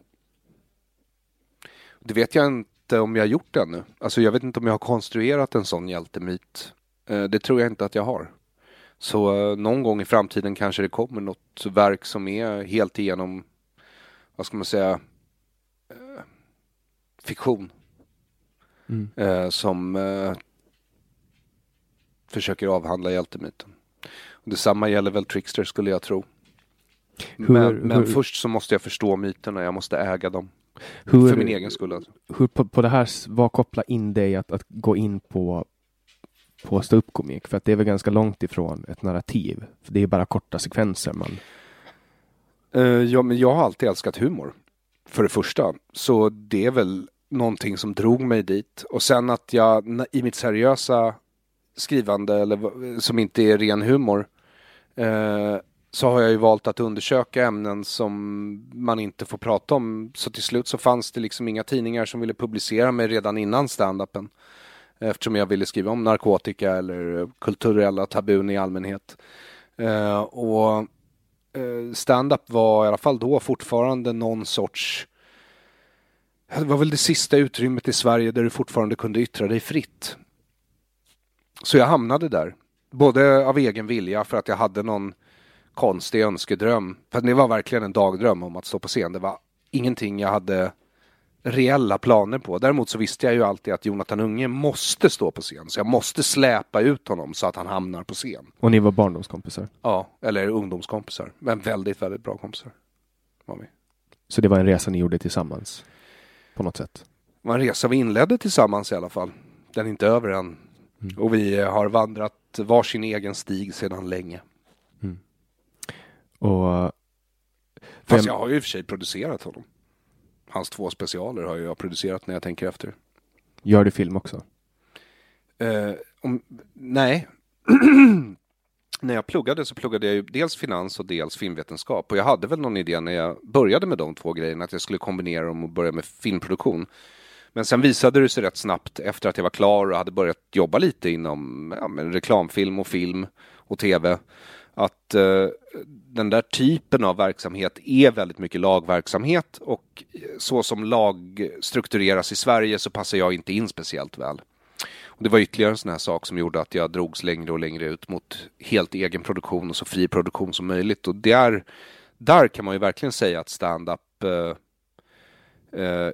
Det vet jag inte om jag har gjort ännu. Alltså jag vet inte om jag har konstruerat en sån hjältemyt. Det tror jag inte att jag har. Så någon gång i framtiden kanske det kommer något verk som är helt igenom, vad ska man säga, fiktion. Som försöker avhandla hjältemyten. Och detsamma gäller väl trickster, skulle jag tro. Men först så måste jag förstå myterna, jag måste äga dem. För min egen skull. Alltså. Hur på det här, vad kopplar in dig att gå in på ståuppkomik, för att det är väl ganska långt ifrån ett narrativ, för det är bara korta sekvenser man... men jag har alltid älskat humor för det första, så det är väl någonting som drog mig dit, och sen att jag i mitt seriösa skrivande, eller som inte är ren humor, så har jag ju valt att undersöka ämnen som man inte får prata om, så till slut så fanns det liksom inga tidningar som ville publicera mig redan innan stand-upen. Eftersom jag ville skriva om narkotika eller kulturella tabun i allmänhet. Och stand-up var i alla fall då fortfarande någon sorts... Det var väl det sista utrymmet i Sverige där du fortfarande kunde yttra dig fritt. Så jag hamnade där. Både av egen vilja, för att jag hade någon konstig önskedröm. För det var verkligen en dagdröm om att stå på scen. Det var ingenting jag hade... reella planer på. Däremot så visste jag ju alltid att Jonathan Unge måste stå på scen. Så jag måste släpa ut honom så att han hamnar på scen. Och ni var barndomskompisar? Ja, eller ungdomskompisar. Men väldigt, väldigt bra kompisar var vi. Så det var en resa ni gjorde tillsammans? På något sätt? Det var en resa vi inledde tillsammans i alla fall. Den är inte över än. Mm. Och vi har vandrat varsin egen stig sedan länge. Mm. Och... Fast jag har ju i och för sig producerat honom. Hans 2 specialer har jag producerat när jag tänker efter. Gör du film också? Nej. När jag pluggade så pluggade jag ju dels finans och dels filmvetenskap. Och jag hade väl någon idé när jag började med de 2 grejerna att jag skulle kombinera dem och börja med filmproduktion. Men sen visade det sig rätt snabbt efter att jag var klar och hade börjat jobba lite inom reklamfilm och film och tv. Att den där typen av verksamhet är väldigt mycket lagverksamhet, och så som lag struktureras i Sverige så passar jag inte in speciellt väl. Och det var ytterligare en sån här sak som gjorde att jag drogs längre och längre ut mot helt egen produktion och så fri produktion som möjligt. Och där kan man ju verkligen säga att stand-up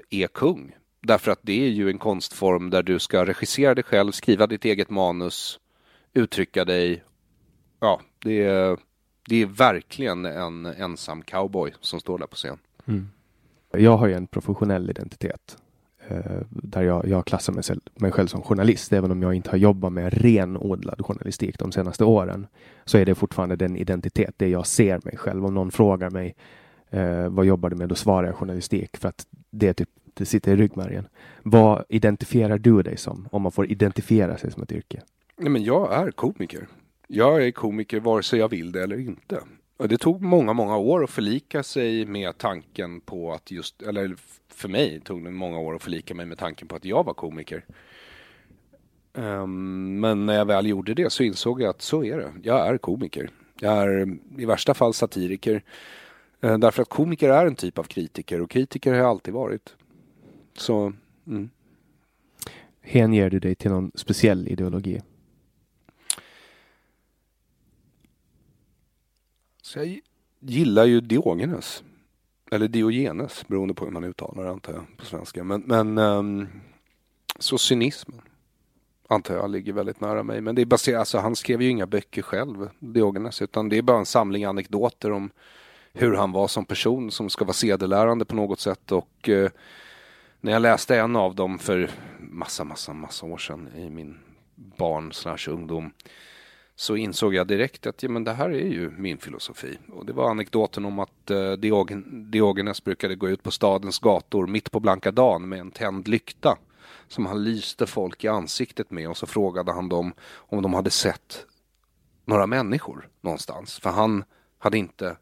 är kung. Därför att det är ju en konstform där du ska regissera dig själv, skriva ditt eget manus, uttrycka dig. Ja, det är verkligen en ensam cowboy som står där på scen. Mm. Jag har ju en professionell identitet. där jag klassar mig själv som journalist, även om jag inte har jobbat med renodlad journalistik de senaste åren, så är det fortfarande den identitet, det jag ser mig själv. Om någon frågar mig vad jobbar du med, då svarar jag journalistik, för att det, typ, det sitter i ryggmärgen. Vad identifierar du dig som, om man får identifiera sig som ett yrke? Nej, men jag är komiker. Jag är komiker vare sig jag vill det eller inte. Och det tog många år att förlika sig med tanken på att just, eller för mig tog det många år att förlika mig med tanken på att jag var komiker. Men när jag väl gjorde det så insåg jag att så är det. Jag är komiker. Jag är i värsta fall satiriker. Därför att komiker är en typ av kritiker, och kritiker har jag alltid varit. Så, Hänger du dig till någon speciell ideologi? Så jag gillar ju Diogenes. Eller Diogenes, beroende på hur man uttalar det, antar jag, på svenska. Men så cynismen, antar jag, ligger väldigt nära mig. Men det är baserat, alltså, han skrev ju inga böcker själv, Diogenes, utan det är bara en samling anekdoter om hur han var som person, som ska vara sedelärande på något sätt. Och när jag läste en av dem för massa år sedan i min barn/ungdom, så insåg jag direkt att ja, men det här är ju min filosofi. Och det var anekdoten om att Diogenes brukade gå ut på stadens gator mitt på blanka dagen med en tänd lykta som han lyste folk i ansiktet med, och så frågade han dem om de hade sett några människor någonstans. För han hade inte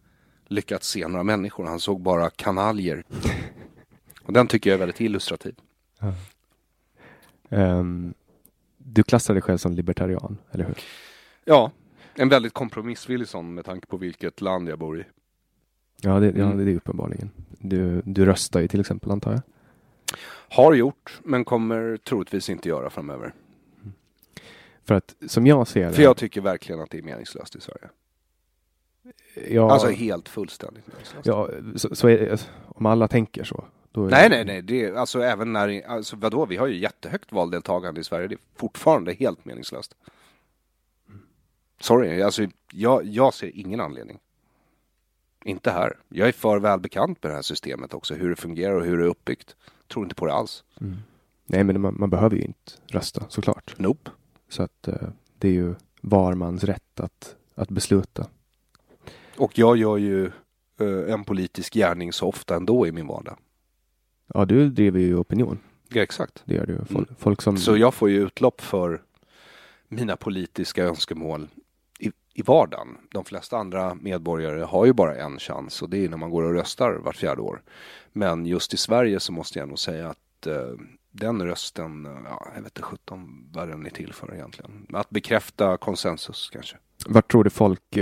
lyckats se några människor, han såg bara kanaljer. Och den tycker jag är väldigt illustrativ. Ja. Du klassar dig själv som libertarian, eller hur? Ja, en väldigt kompromissvillig sån, med tanke på vilket land jag bor i. Ja, det är uppenbarligen. Du röstar ju till exempel, antar jag. Har gjort, men kommer troligtvis inte göra framöver. Mm. För att, som jag ser det... För jag tycker verkligen att det är meningslöst i Sverige. Ja, alltså helt fullständigt meningslöst. Ja, så är det, om alla tänker så. Nej. Det, alltså, även när, alltså, vadå, vi har ju jättehögt valdeltagande i Sverige. Det är fortfarande helt meningslöst. Sorry, alltså jag ser ingen anledning. Inte här. Jag är för välbekant med det här systemet också. Hur det fungerar och hur det är uppbyggt. Tror inte på det alls. Mm. Nej, men man behöver ju inte rösta, såklart. Nope. Så att det är ju varmans rätt att besluta. Och jag gör ju en politisk gärning så ofta ändå i min vardag. Ja, du driver ju opinion. Ja, exakt. Det gör du. Folk som... Så jag får ju utlopp för mina politiska önskemål i vardagen. De flesta andra medborgare har ju bara en chans, och det är när man går och röstar vart fjärde år. Men just i Sverige så måste jag nog säga att den rösten, jag vet inte 17 vad den är till för egentligen. Att bekräfta konsensus kanske. Vart tror du folk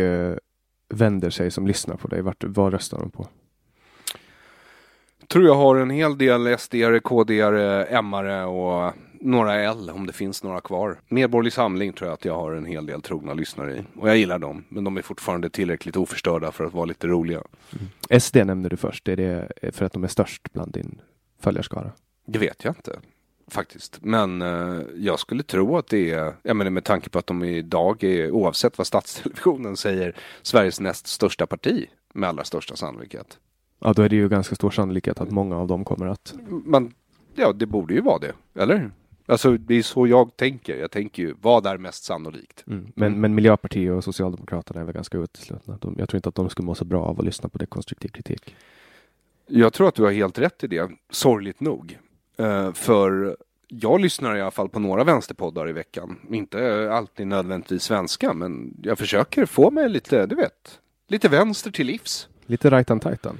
vänder sig som lyssnar på dig? Vad röstar de på? Tror jag har en hel del SD-are, KD-are, M-are och några L, om det finns några kvar. Medborgerlig samling tror jag att jag har en hel del trogna lyssnare i. Och jag gillar dem, men de är fortfarande tillräckligt oförstörda för att vara lite roliga. Mm. SD nämnde du först. Är det för att de är störst bland din följarskara? Det vet jag inte, faktiskt. Men jag skulle tro att det är, jag menar, med tanke på att de idag är, oavsett vad Statstelevisionen säger, Sveriges näst största parti med allra största sannolikhet. Ja, då är det ju ganska stor sannolikhet att många av dem kommer att... Men, ja, det borde ju vara det, eller? Alltså, det är så jag tänker. Jag tänker ju, vad är mest sannolikt? Mm. Men Miljöpartiet och Socialdemokraterna är väl ganska uteslutna. Jag tror inte att de skulle må så bra av att lyssna på det konstruktiv kritik. Jag tror att du har helt rätt i det, sorgligt nog. För jag lyssnar i alla fall på några vänsterpoddar i veckan. Inte alltid nödvändigtvis svenska, men jag försöker få mig lite, du vet, lite vänster till livs. Lite right on titan.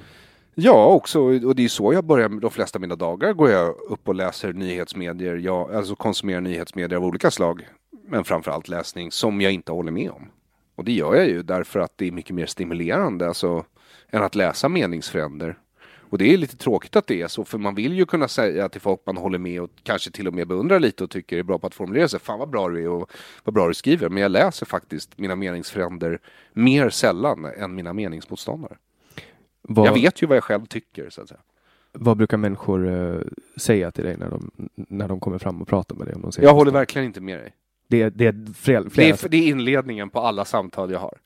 Ja, också. Och det är så jag börjar de flesta mina dagar. Går jag upp och läser nyhetsmedier. Jag alltså konsumerar nyhetsmedier av olika slag. Men framförallt läsning som jag inte håller med om. Och det gör jag ju därför att det är mycket mer stimulerande alltså, än att läsa meningsfränder. Och det är lite tråkigt att det är så. För man vill ju kunna säga till folk man håller med och kanske till och med beundrar lite och tycker det är bra på att formulera sig. Fan vad bra du är och vad bra du skriver. Men jag läser faktiskt mina meningsfränder mer sällan än mina meningsmotståndare. Jag vet ju vad jag själv tycker, så att säga. Vad brukar människor säga till dig när de kommer fram och pratar med dig? Om de säger jag håller verkligen inte med dig. Det är inledningen på alla samtal jag har.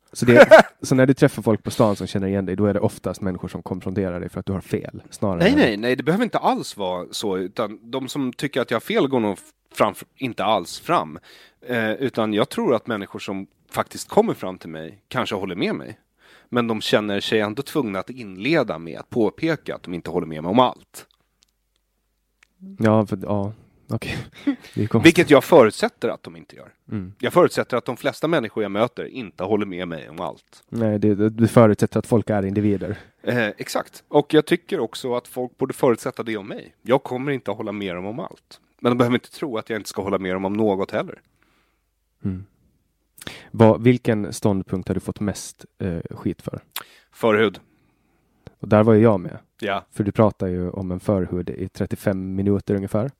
Så när du träffar folk på stan som känner igen dig, då är det oftast människor som konfronterar dig för att du har fel. Snarare nej, det behöver inte alls vara så. Utan de som tycker att jag har fel går nog inte alls fram. Utan jag tror att människor som faktiskt kommer fram till mig kanske håller med mig. Men de känner sig ändå tvungna att inleda med att påpeka att de inte håller med mig om allt. Okej. Vilket jag förutsätter att de inte gör. Mm. Jag förutsätter att de flesta människor jag möter inte håller med mig om allt. Nej, du förutsätter att folk är individer. Exakt. Och jag tycker också att folk borde förutsätta det om mig. Jag kommer inte att hålla med dem om allt. Men de behöver inte tro att jag inte ska hålla med dem om något heller. Mm. Vilken ståndpunkt har du fått mest skit för? Förhud. Och där var ju jag med. Ja. För du pratar ju om en förhud i 35 minuter ungefär.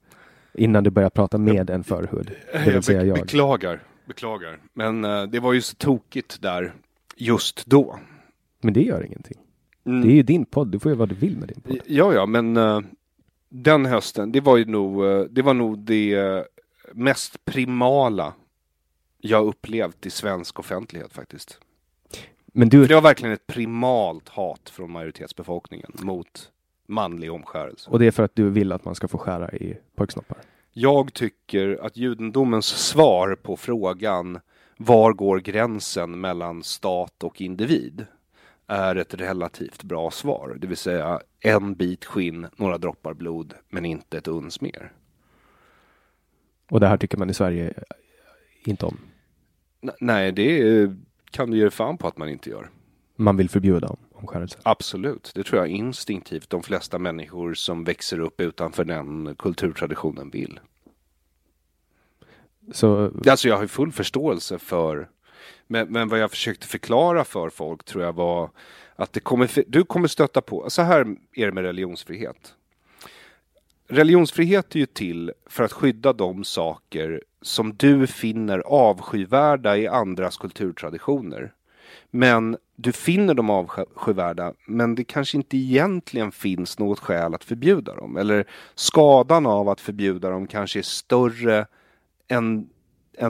Innan du börjar prata med en förhud. Jag beklagar. Men det var ju så tokigt där just då. Men det gör ingenting. Mm. Det är ju din podd. Du får ju vad du vill med din podd. Ja, men den hösten, det var nog det mest primala jag upplevt i svensk offentlighet faktiskt. Men det var verkligen ett primalt hat från majoritetsbefolkningen mot manlig omskärelse. Och det är för att du vill att man ska få skära i pojksnoppar? Jag tycker att judendomens svar på frågan var går gränsen mellan stat och individ är ett relativt bra svar. Det vill säga en bit skinn, några droppar blod, men inte ett uns mer. Och det här tycker man i Sverige inte om? Nej, det kan du ge fan på att man inte gör. Man vill förbjuda omskärelse? Absolut, det tror jag instinktivt de flesta människor som växer upp utanför den kulturtraditionen vill. Så... Alltså jag har full förståelse för, men vad jag försökte förklara för folk tror jag var att du kommer stöta på, så här är det med religionsfrihet. Religionsfrihet är ju till för att skydda de saker som du finner avskyvärda i andras kulturtraditioner. Men du finner dem avskyvärda, men det kanske inte egentligen finns något skäl att förbjuda dem. Eller skadan av att förbjuda dem kanske är större än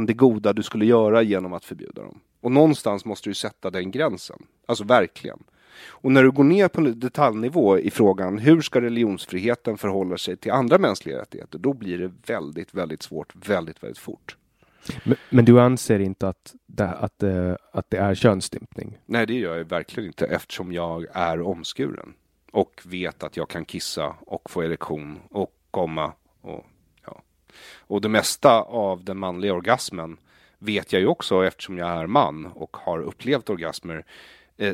det goda du skulle göra genom att förbjuda dem. Och någonstans måste du sätta den gränsen. Alltså verkligen. Och när du går ner på detaljnivå i frågan hur ska religionsfriheten förhålla sig till andra mänskliga rättigheter, då blir det väldigt, väldigt svårt, väldigt, väldigt fort. Men du anser inte att det är könsstympning? Nej, det gör jag verkligen inte eftersom jag är omskuren och vet att jag kan kissa och få erektion och komma och det mesta av den manliga orgasmen vet jag ju också eftersom jag är man och har upplevt orgasmer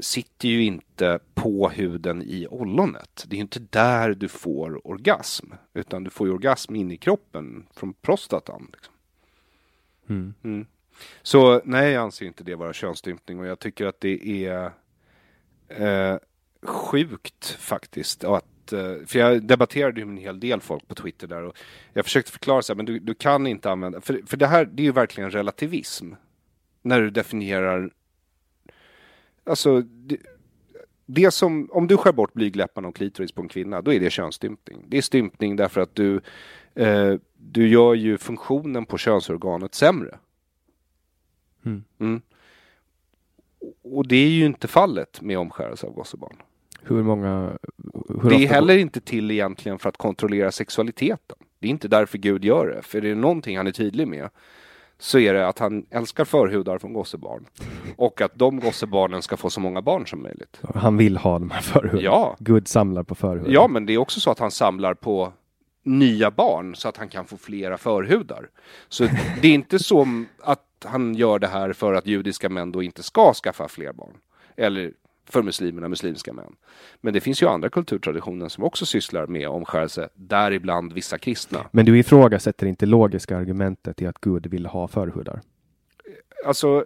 sitter ju inte på huden i ollonet. Det är ju inte där du får orgasm utan du får ju orgasm in i kroppen från prostatan liksom. Mm. Så nej, jag anser inte det vara könsstympning och jag tycker att det är sjukt faktiskt att, för jag debatterade ju med en hel del folk på Twitter där och jag försökte förklara så här, men du kan inte använda för det här, det är ju verkligen relativism när du definierar alltså det som, om du skär bort blygläpparna och klitoris på en kvinna, då är det könsstympning. Det är stympning därför att du gör ju funktionen på könsorganet sämre. Mm. Och det är ju inte fallet med omskärelse av gossebarn. Hur det är heller inte till egentligen för att kontrollera sexualiteten. Det är inte därför Gud gör det. För det är någonting han är tydlig med. Så är det att han älskar förhudar från gossebarn. Och att de gossebarnen ska få så många barn som möjligt. Han vill ha de här förhudar. Ja. Gud samlar på förhudar. Ja, men det är också så att han samlar på nya barn så att han kan få flera förhudar. Så det är inte som att han gör det här för att judiska män då inte ska skaffa fler barn. Eller för muslimerna, muslimska män. Men det finns ju andra kulturtraditioner som också sysslar med omskärelse, däribland vissa kristna. Men du ifrågasätter inte logiska argumentet i att Gud vill ha förhudar? Alltså,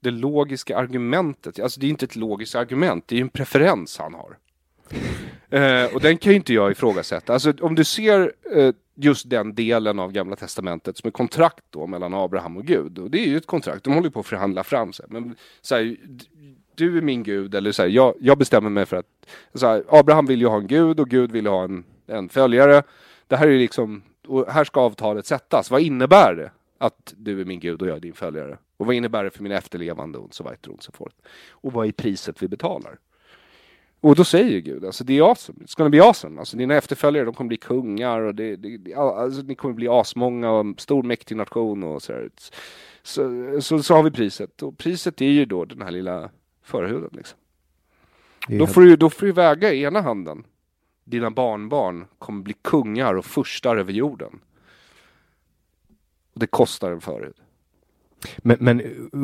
det logiska argumentet, alltså det är inte ett logiskt argument, det är ju en preferens han har. Och den kan ju inte jag ifrågasätta. Alltså om du ser just den delen av Gamla Testamentet som är kontrakt då mellan Abraham och Gud. Och det är ju ett kontrakt, de håller på att förhandla fram sig. Men så här, du är min Gud, eller så här, jag bestämmer mig för att så här, Abraham vill ju ha en Gud och Gud vill ha en följare. Det här är ju liksom, och här ska avtalet sättas. Vad innebär det? att du är min Gud och jag är din följare. Och vad innebär det för min efterlevande och så vidare och så fort. Och vad är priset vi betalar? Och då säger Gud, alltså det är awesome. It's gonna be awesome. Alltså dina efterföljare, de kommer bli kungar och alltså, ni kommer bli asmånga och en stor mäktig nation och sådär. Så har vi priset. Och priset är ju då den här lilla förhuden liksom. Då får du väga i ena handen. Dina barnbarn kommer bli kungar och furstar över jorden. Och det kostar en förhud. Men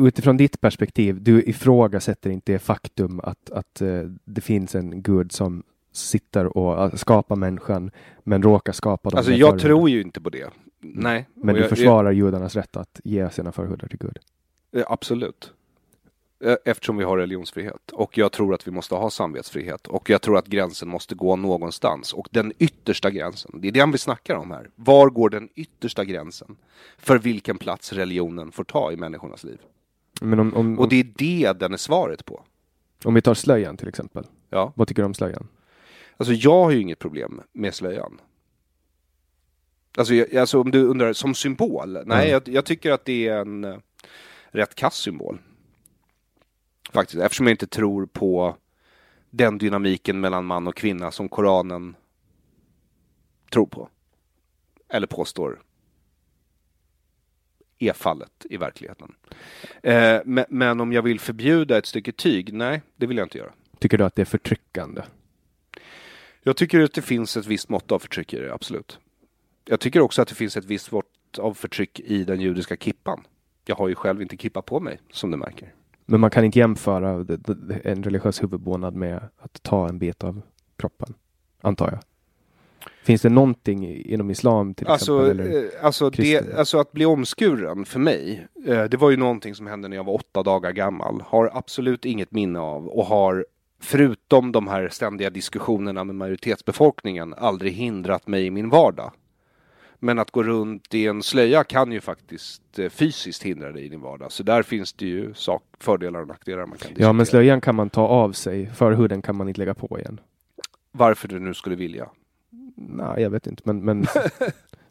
utifrån ditt perspektiv, du ifrågasätter inte det faktum att det finns en Gud som sitter och skapar människan men råkar skapa dem. Alltså jag tror ju inte på det. Nej. Men du försvarar judarnas rätt att ge sina förhudar till Gud. Absolut. Eftersom vi har religionsfrihet. Och jag tror att vi måste ha samvetsfrihet. Och jag tror att gränsen måste gå någonstans. Och den yttersta gränsen. Det är den vi snackar om här. Var går den yttersta gränsen? För vilken plats religionen får ta i människornas liv? Men och det är det den är svaret på. Om vi tar slöjan till exempel. Ja. Vad tycker du om slöjan? Alltså jag har ju inget problem med slöjan. Alltså om du undrar, som symbol. Nej, jag tycker att det är en rätt kass symbol. Faktiskt, eftersom jag inte tror på den dynamiken mellan man och kvinna som Koranen tror på. Eller påstår är fallet i verkligheten. Men om jag vill förbjuda ett stycke tyg, nej, det vill jag inte göra. Tycker du att det är förtryckande? Jag tycker att det finns ett visst mått av förtryck i det, absolut. Jag tycker också att det finns ett visst mått av förtryck i den judiska kippan. Jag har ju själv inte kippa på mig, som du märker. Men man kan inte jämföra en religiös huvudbonad med att ta en bit av kroppen, antar jag. Finns det någonting inom islam till exempel? Alltså att bli omskuren för mig, det var ju någonting som hände när jag var 8 dagar gammal. Har absolut inget minne av och har, förutom de här ständiga diskussionerna med majoritetsbefolkningen, aldrig hindrat mig i min vardag. Men att gå runt i en slöja kan ju faktiskt fysiskt hindra dig i din vardag. Så där finns det ju fördelar och nackdelar man kan diskutera. Ja, men slöjan kan man ta av sig. Förhuden kan man inte lägga på igen. Varför du nu skulle vilja? Nej, jag vet inte. Men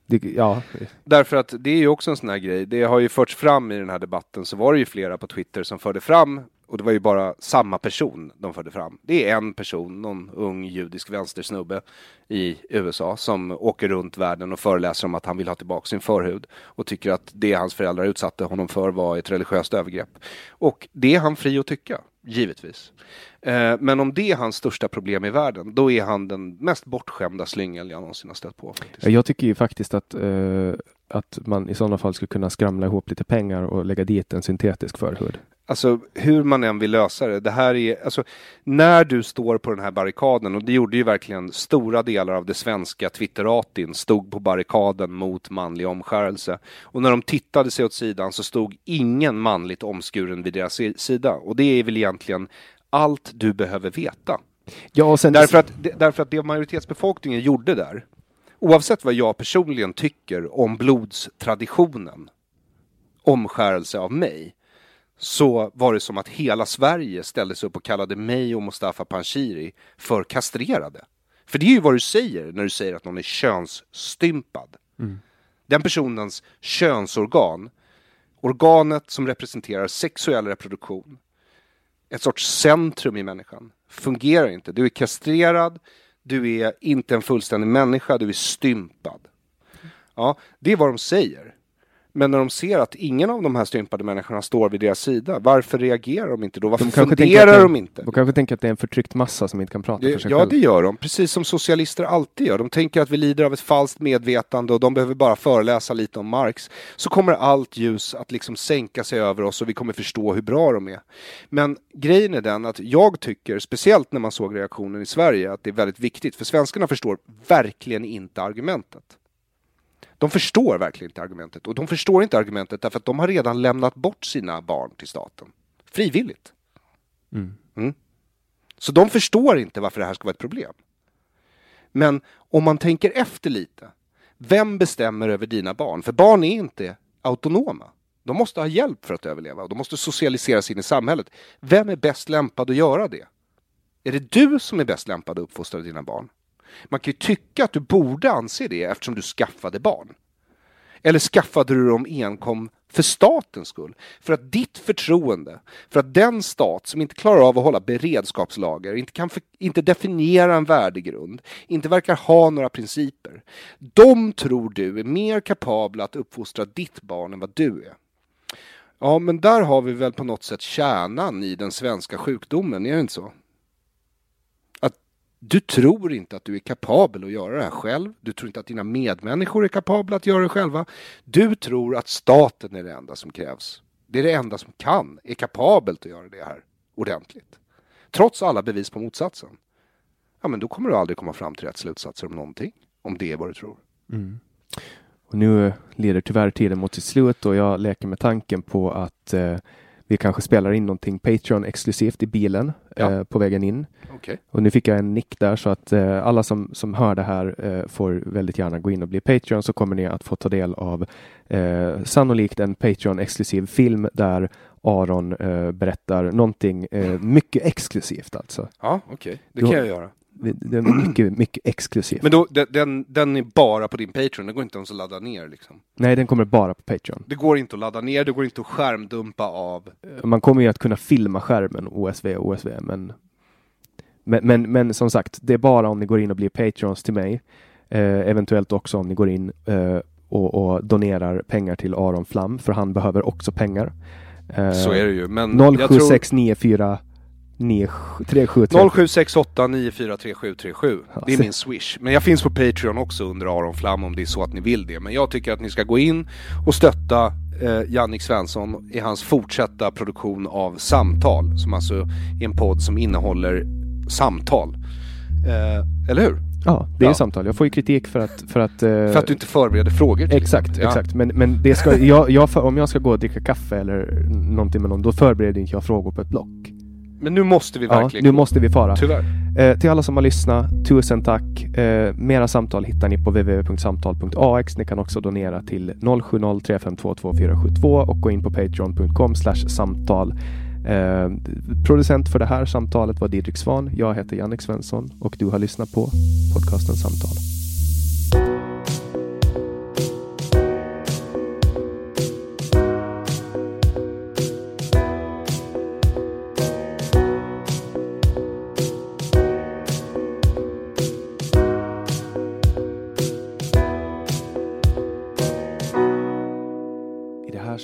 det, ja. Därför att det är ju också en sån här grej. Det har ju förts fram i den här debatten. Så var det ju flera på Twitter som förde fram. Och det var ju bara samma person de förde fram. Det är en person, någon ung judisk vänstersnubbe i USA som åker runt världen och föreläser om att han vill ha tillbaka sin förhud och tycker att det hans föräldrar utsatte honom för var ett religiöst övergrepp. Och det är han fri att tycka, givetvis. Men om det är hans största problem i världen, då är han den mest bortskämda slyngeln jag någonsin har stött på. Faktiskt. Jag tycker ju faktiskt att man i sådana fall skulle kunna skramla ihop lite pengar och lägga dit en syntetisk förhud. Alltså hur man än vill lösa det. Det här är, alltså, när du står på den här barrikaden, och det gjorde ju verkligen stora delar av det svenska Twitteratin, stod på barrikaden mot manlig omskärelse. Och när de tittade sig åt sidan så stod ingen manligt omskuren vid deras sida. Och det är väl egentligen allt du behöver veta. Ja, och sen därför att det majoritetsbefolkningen gjorde där, oavsett vad jag personligen tycker om blodstraditionen, omskärelse av mig, så var det som att hela Sverige ställde sig upp och kallade mig och Mustafa Panshiri för kastrerade. För det är ju vad du säger när du säger att någon är könsstympad. Mm. Den personens könsorgan, organet som representerar sexuell reproduktion, ett sorts centrum i människan, fungerar inte. Du är kastrerad, du är inte en fullständig människa, du är stympad. Ja, det är vad de säger. Men när de ser att ingen av de här stympade människorna står vid deras sida, varför reagerar de inte då? Varför funderar de inte? De kanske tänker att det är en förtryckt massa som inte kan prata för sig själv. Ja, det gör de. Precis som socialister alltid gör. De tänker att vi lider av ett falskt medvetande och de behöver bara föreläsa lite om Marx. Så kommer allt ljus att liksom sänka sig över oss och vi kommer förstå hur bra de är. Men grejen är den att jag tycker, speciellt när man såg reaktionen i Sverige, att det är väldigt viktigt. För svenskarna förstår verkligen inte argumentet. De förstår verkligen inte argumentet. Och de förstår inte argumentet därför att de har redan lämnat bort sina barn till staten. Frivilligt. Mm. Så de förstår inte varför det här ska vara ett problem. Men om man tänker efter lite. Vem bestämmer över dina barn? För barn är inte autonoma. De måste ha hjälp för att överleva. Och de måste socialiseras in i samhället. Vem är bäst lämpad att göra det? Är det du som är bäst lämpad att uppfostra dina barn? Man kan ju tycka att du borde anse det eftersom du skaffade barn. Eller skaffade du dem enkom för statens skull? För att ditt förtroende, för att den stat som inte klarar av att hålla beredskapslager, inte definiera en värdegrund, inte verkar ha några principer. De tror du är mer kapabla att uppfostra ditt barn än vad du är. Ja, men där har vi väl på något sätt kärnan i den svenska sjukdomen, är det inte så? Du tror inte att du är kapabel att göra det här själv. Du tror inte att dina medmänniskor är kapabla att göra det själva. Du tror att staten är det enda som krävs. Det är det enda som är kapabelt att göra det här ordentligt. Trots alla bevis på motsatsen. Ja, men då kommer du aldrig komma fram till rätt slutsatser om någonting. Om det är vad du tror. Mm. Och nu leder tyvärr tiden mot sitt slut och jag leker med tanken på att vi kanske spelar in någonting Patreon-exklusivt i bilen på vägen in. Okay. Och nu fick jag en nick där, så att alla som hör det här får väldigt gärna gå in och bli Patreon, så kommer ni att få ta del av sannolikt en Patreon-exklusiv film där Aron berättar någonting mycket exklusivt alltså. Ja, okej. Okay. Det kan jag göra. Det är mycket, mycket exklusivt. Men då, den är bara på din Patreon. Det går inte ens att ladda ner liksom. Nej, den kommer bara på Patreon. Det går inte att ladda ner, det går inte att skärmdumpa av. Man kommer ju att kunna filma skärmen OSV, men som sagt, det är bara om ni går in och blir Patreons till mig. Eventuellt också om ni går in och donerar pengar till Aron Flam, för han behöver också pengar. Så är det ju. 07694 0768943737. Det är min Swish. Men jag finns på Patreon också under Aron Flam, om det är så att ni vill det. Men jag tycker att ni ska gå in och stötta Jannik Svensson i hans fortsatta produktion av Samtal, som alltså är en podd som innehåller samtal. Eller hur? Ja, det är samtal. Jag får ju kritik för att du inte förbereder frågor. Exakt. Men det ska, om jag ska gå och dricka kaffe eller någonting med någon, då förbereder inte jag frågor på ett block. Men nu måste vi verkligen. Ja, nu måste vi fara. Tyvärr. Till alla som har lyssnat, tusen tack. Mera samtal hittar ni på www.samtal.ax. Ni kan också donera till 0703522472 och gå in på patreon.com/samtal. Producent för det här samtalet var Didrik Svan. Jag heter Jannik Svensson och du har lyssnat på podcasten Samtal.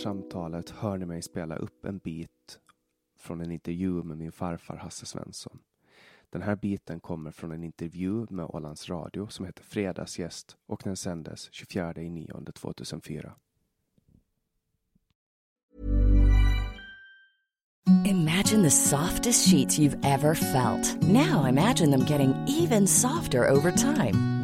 Samtalet hör ni mig spela upp en bit från en intervju med min farfar Hasse Svensson. Den här biten kommer från en intervju med Ålands Radio som heter Fredagsgäst, och den sändes 24/9/2004. Imagine the softest sheets you've ever felt. Now imagine them getting even softer over time.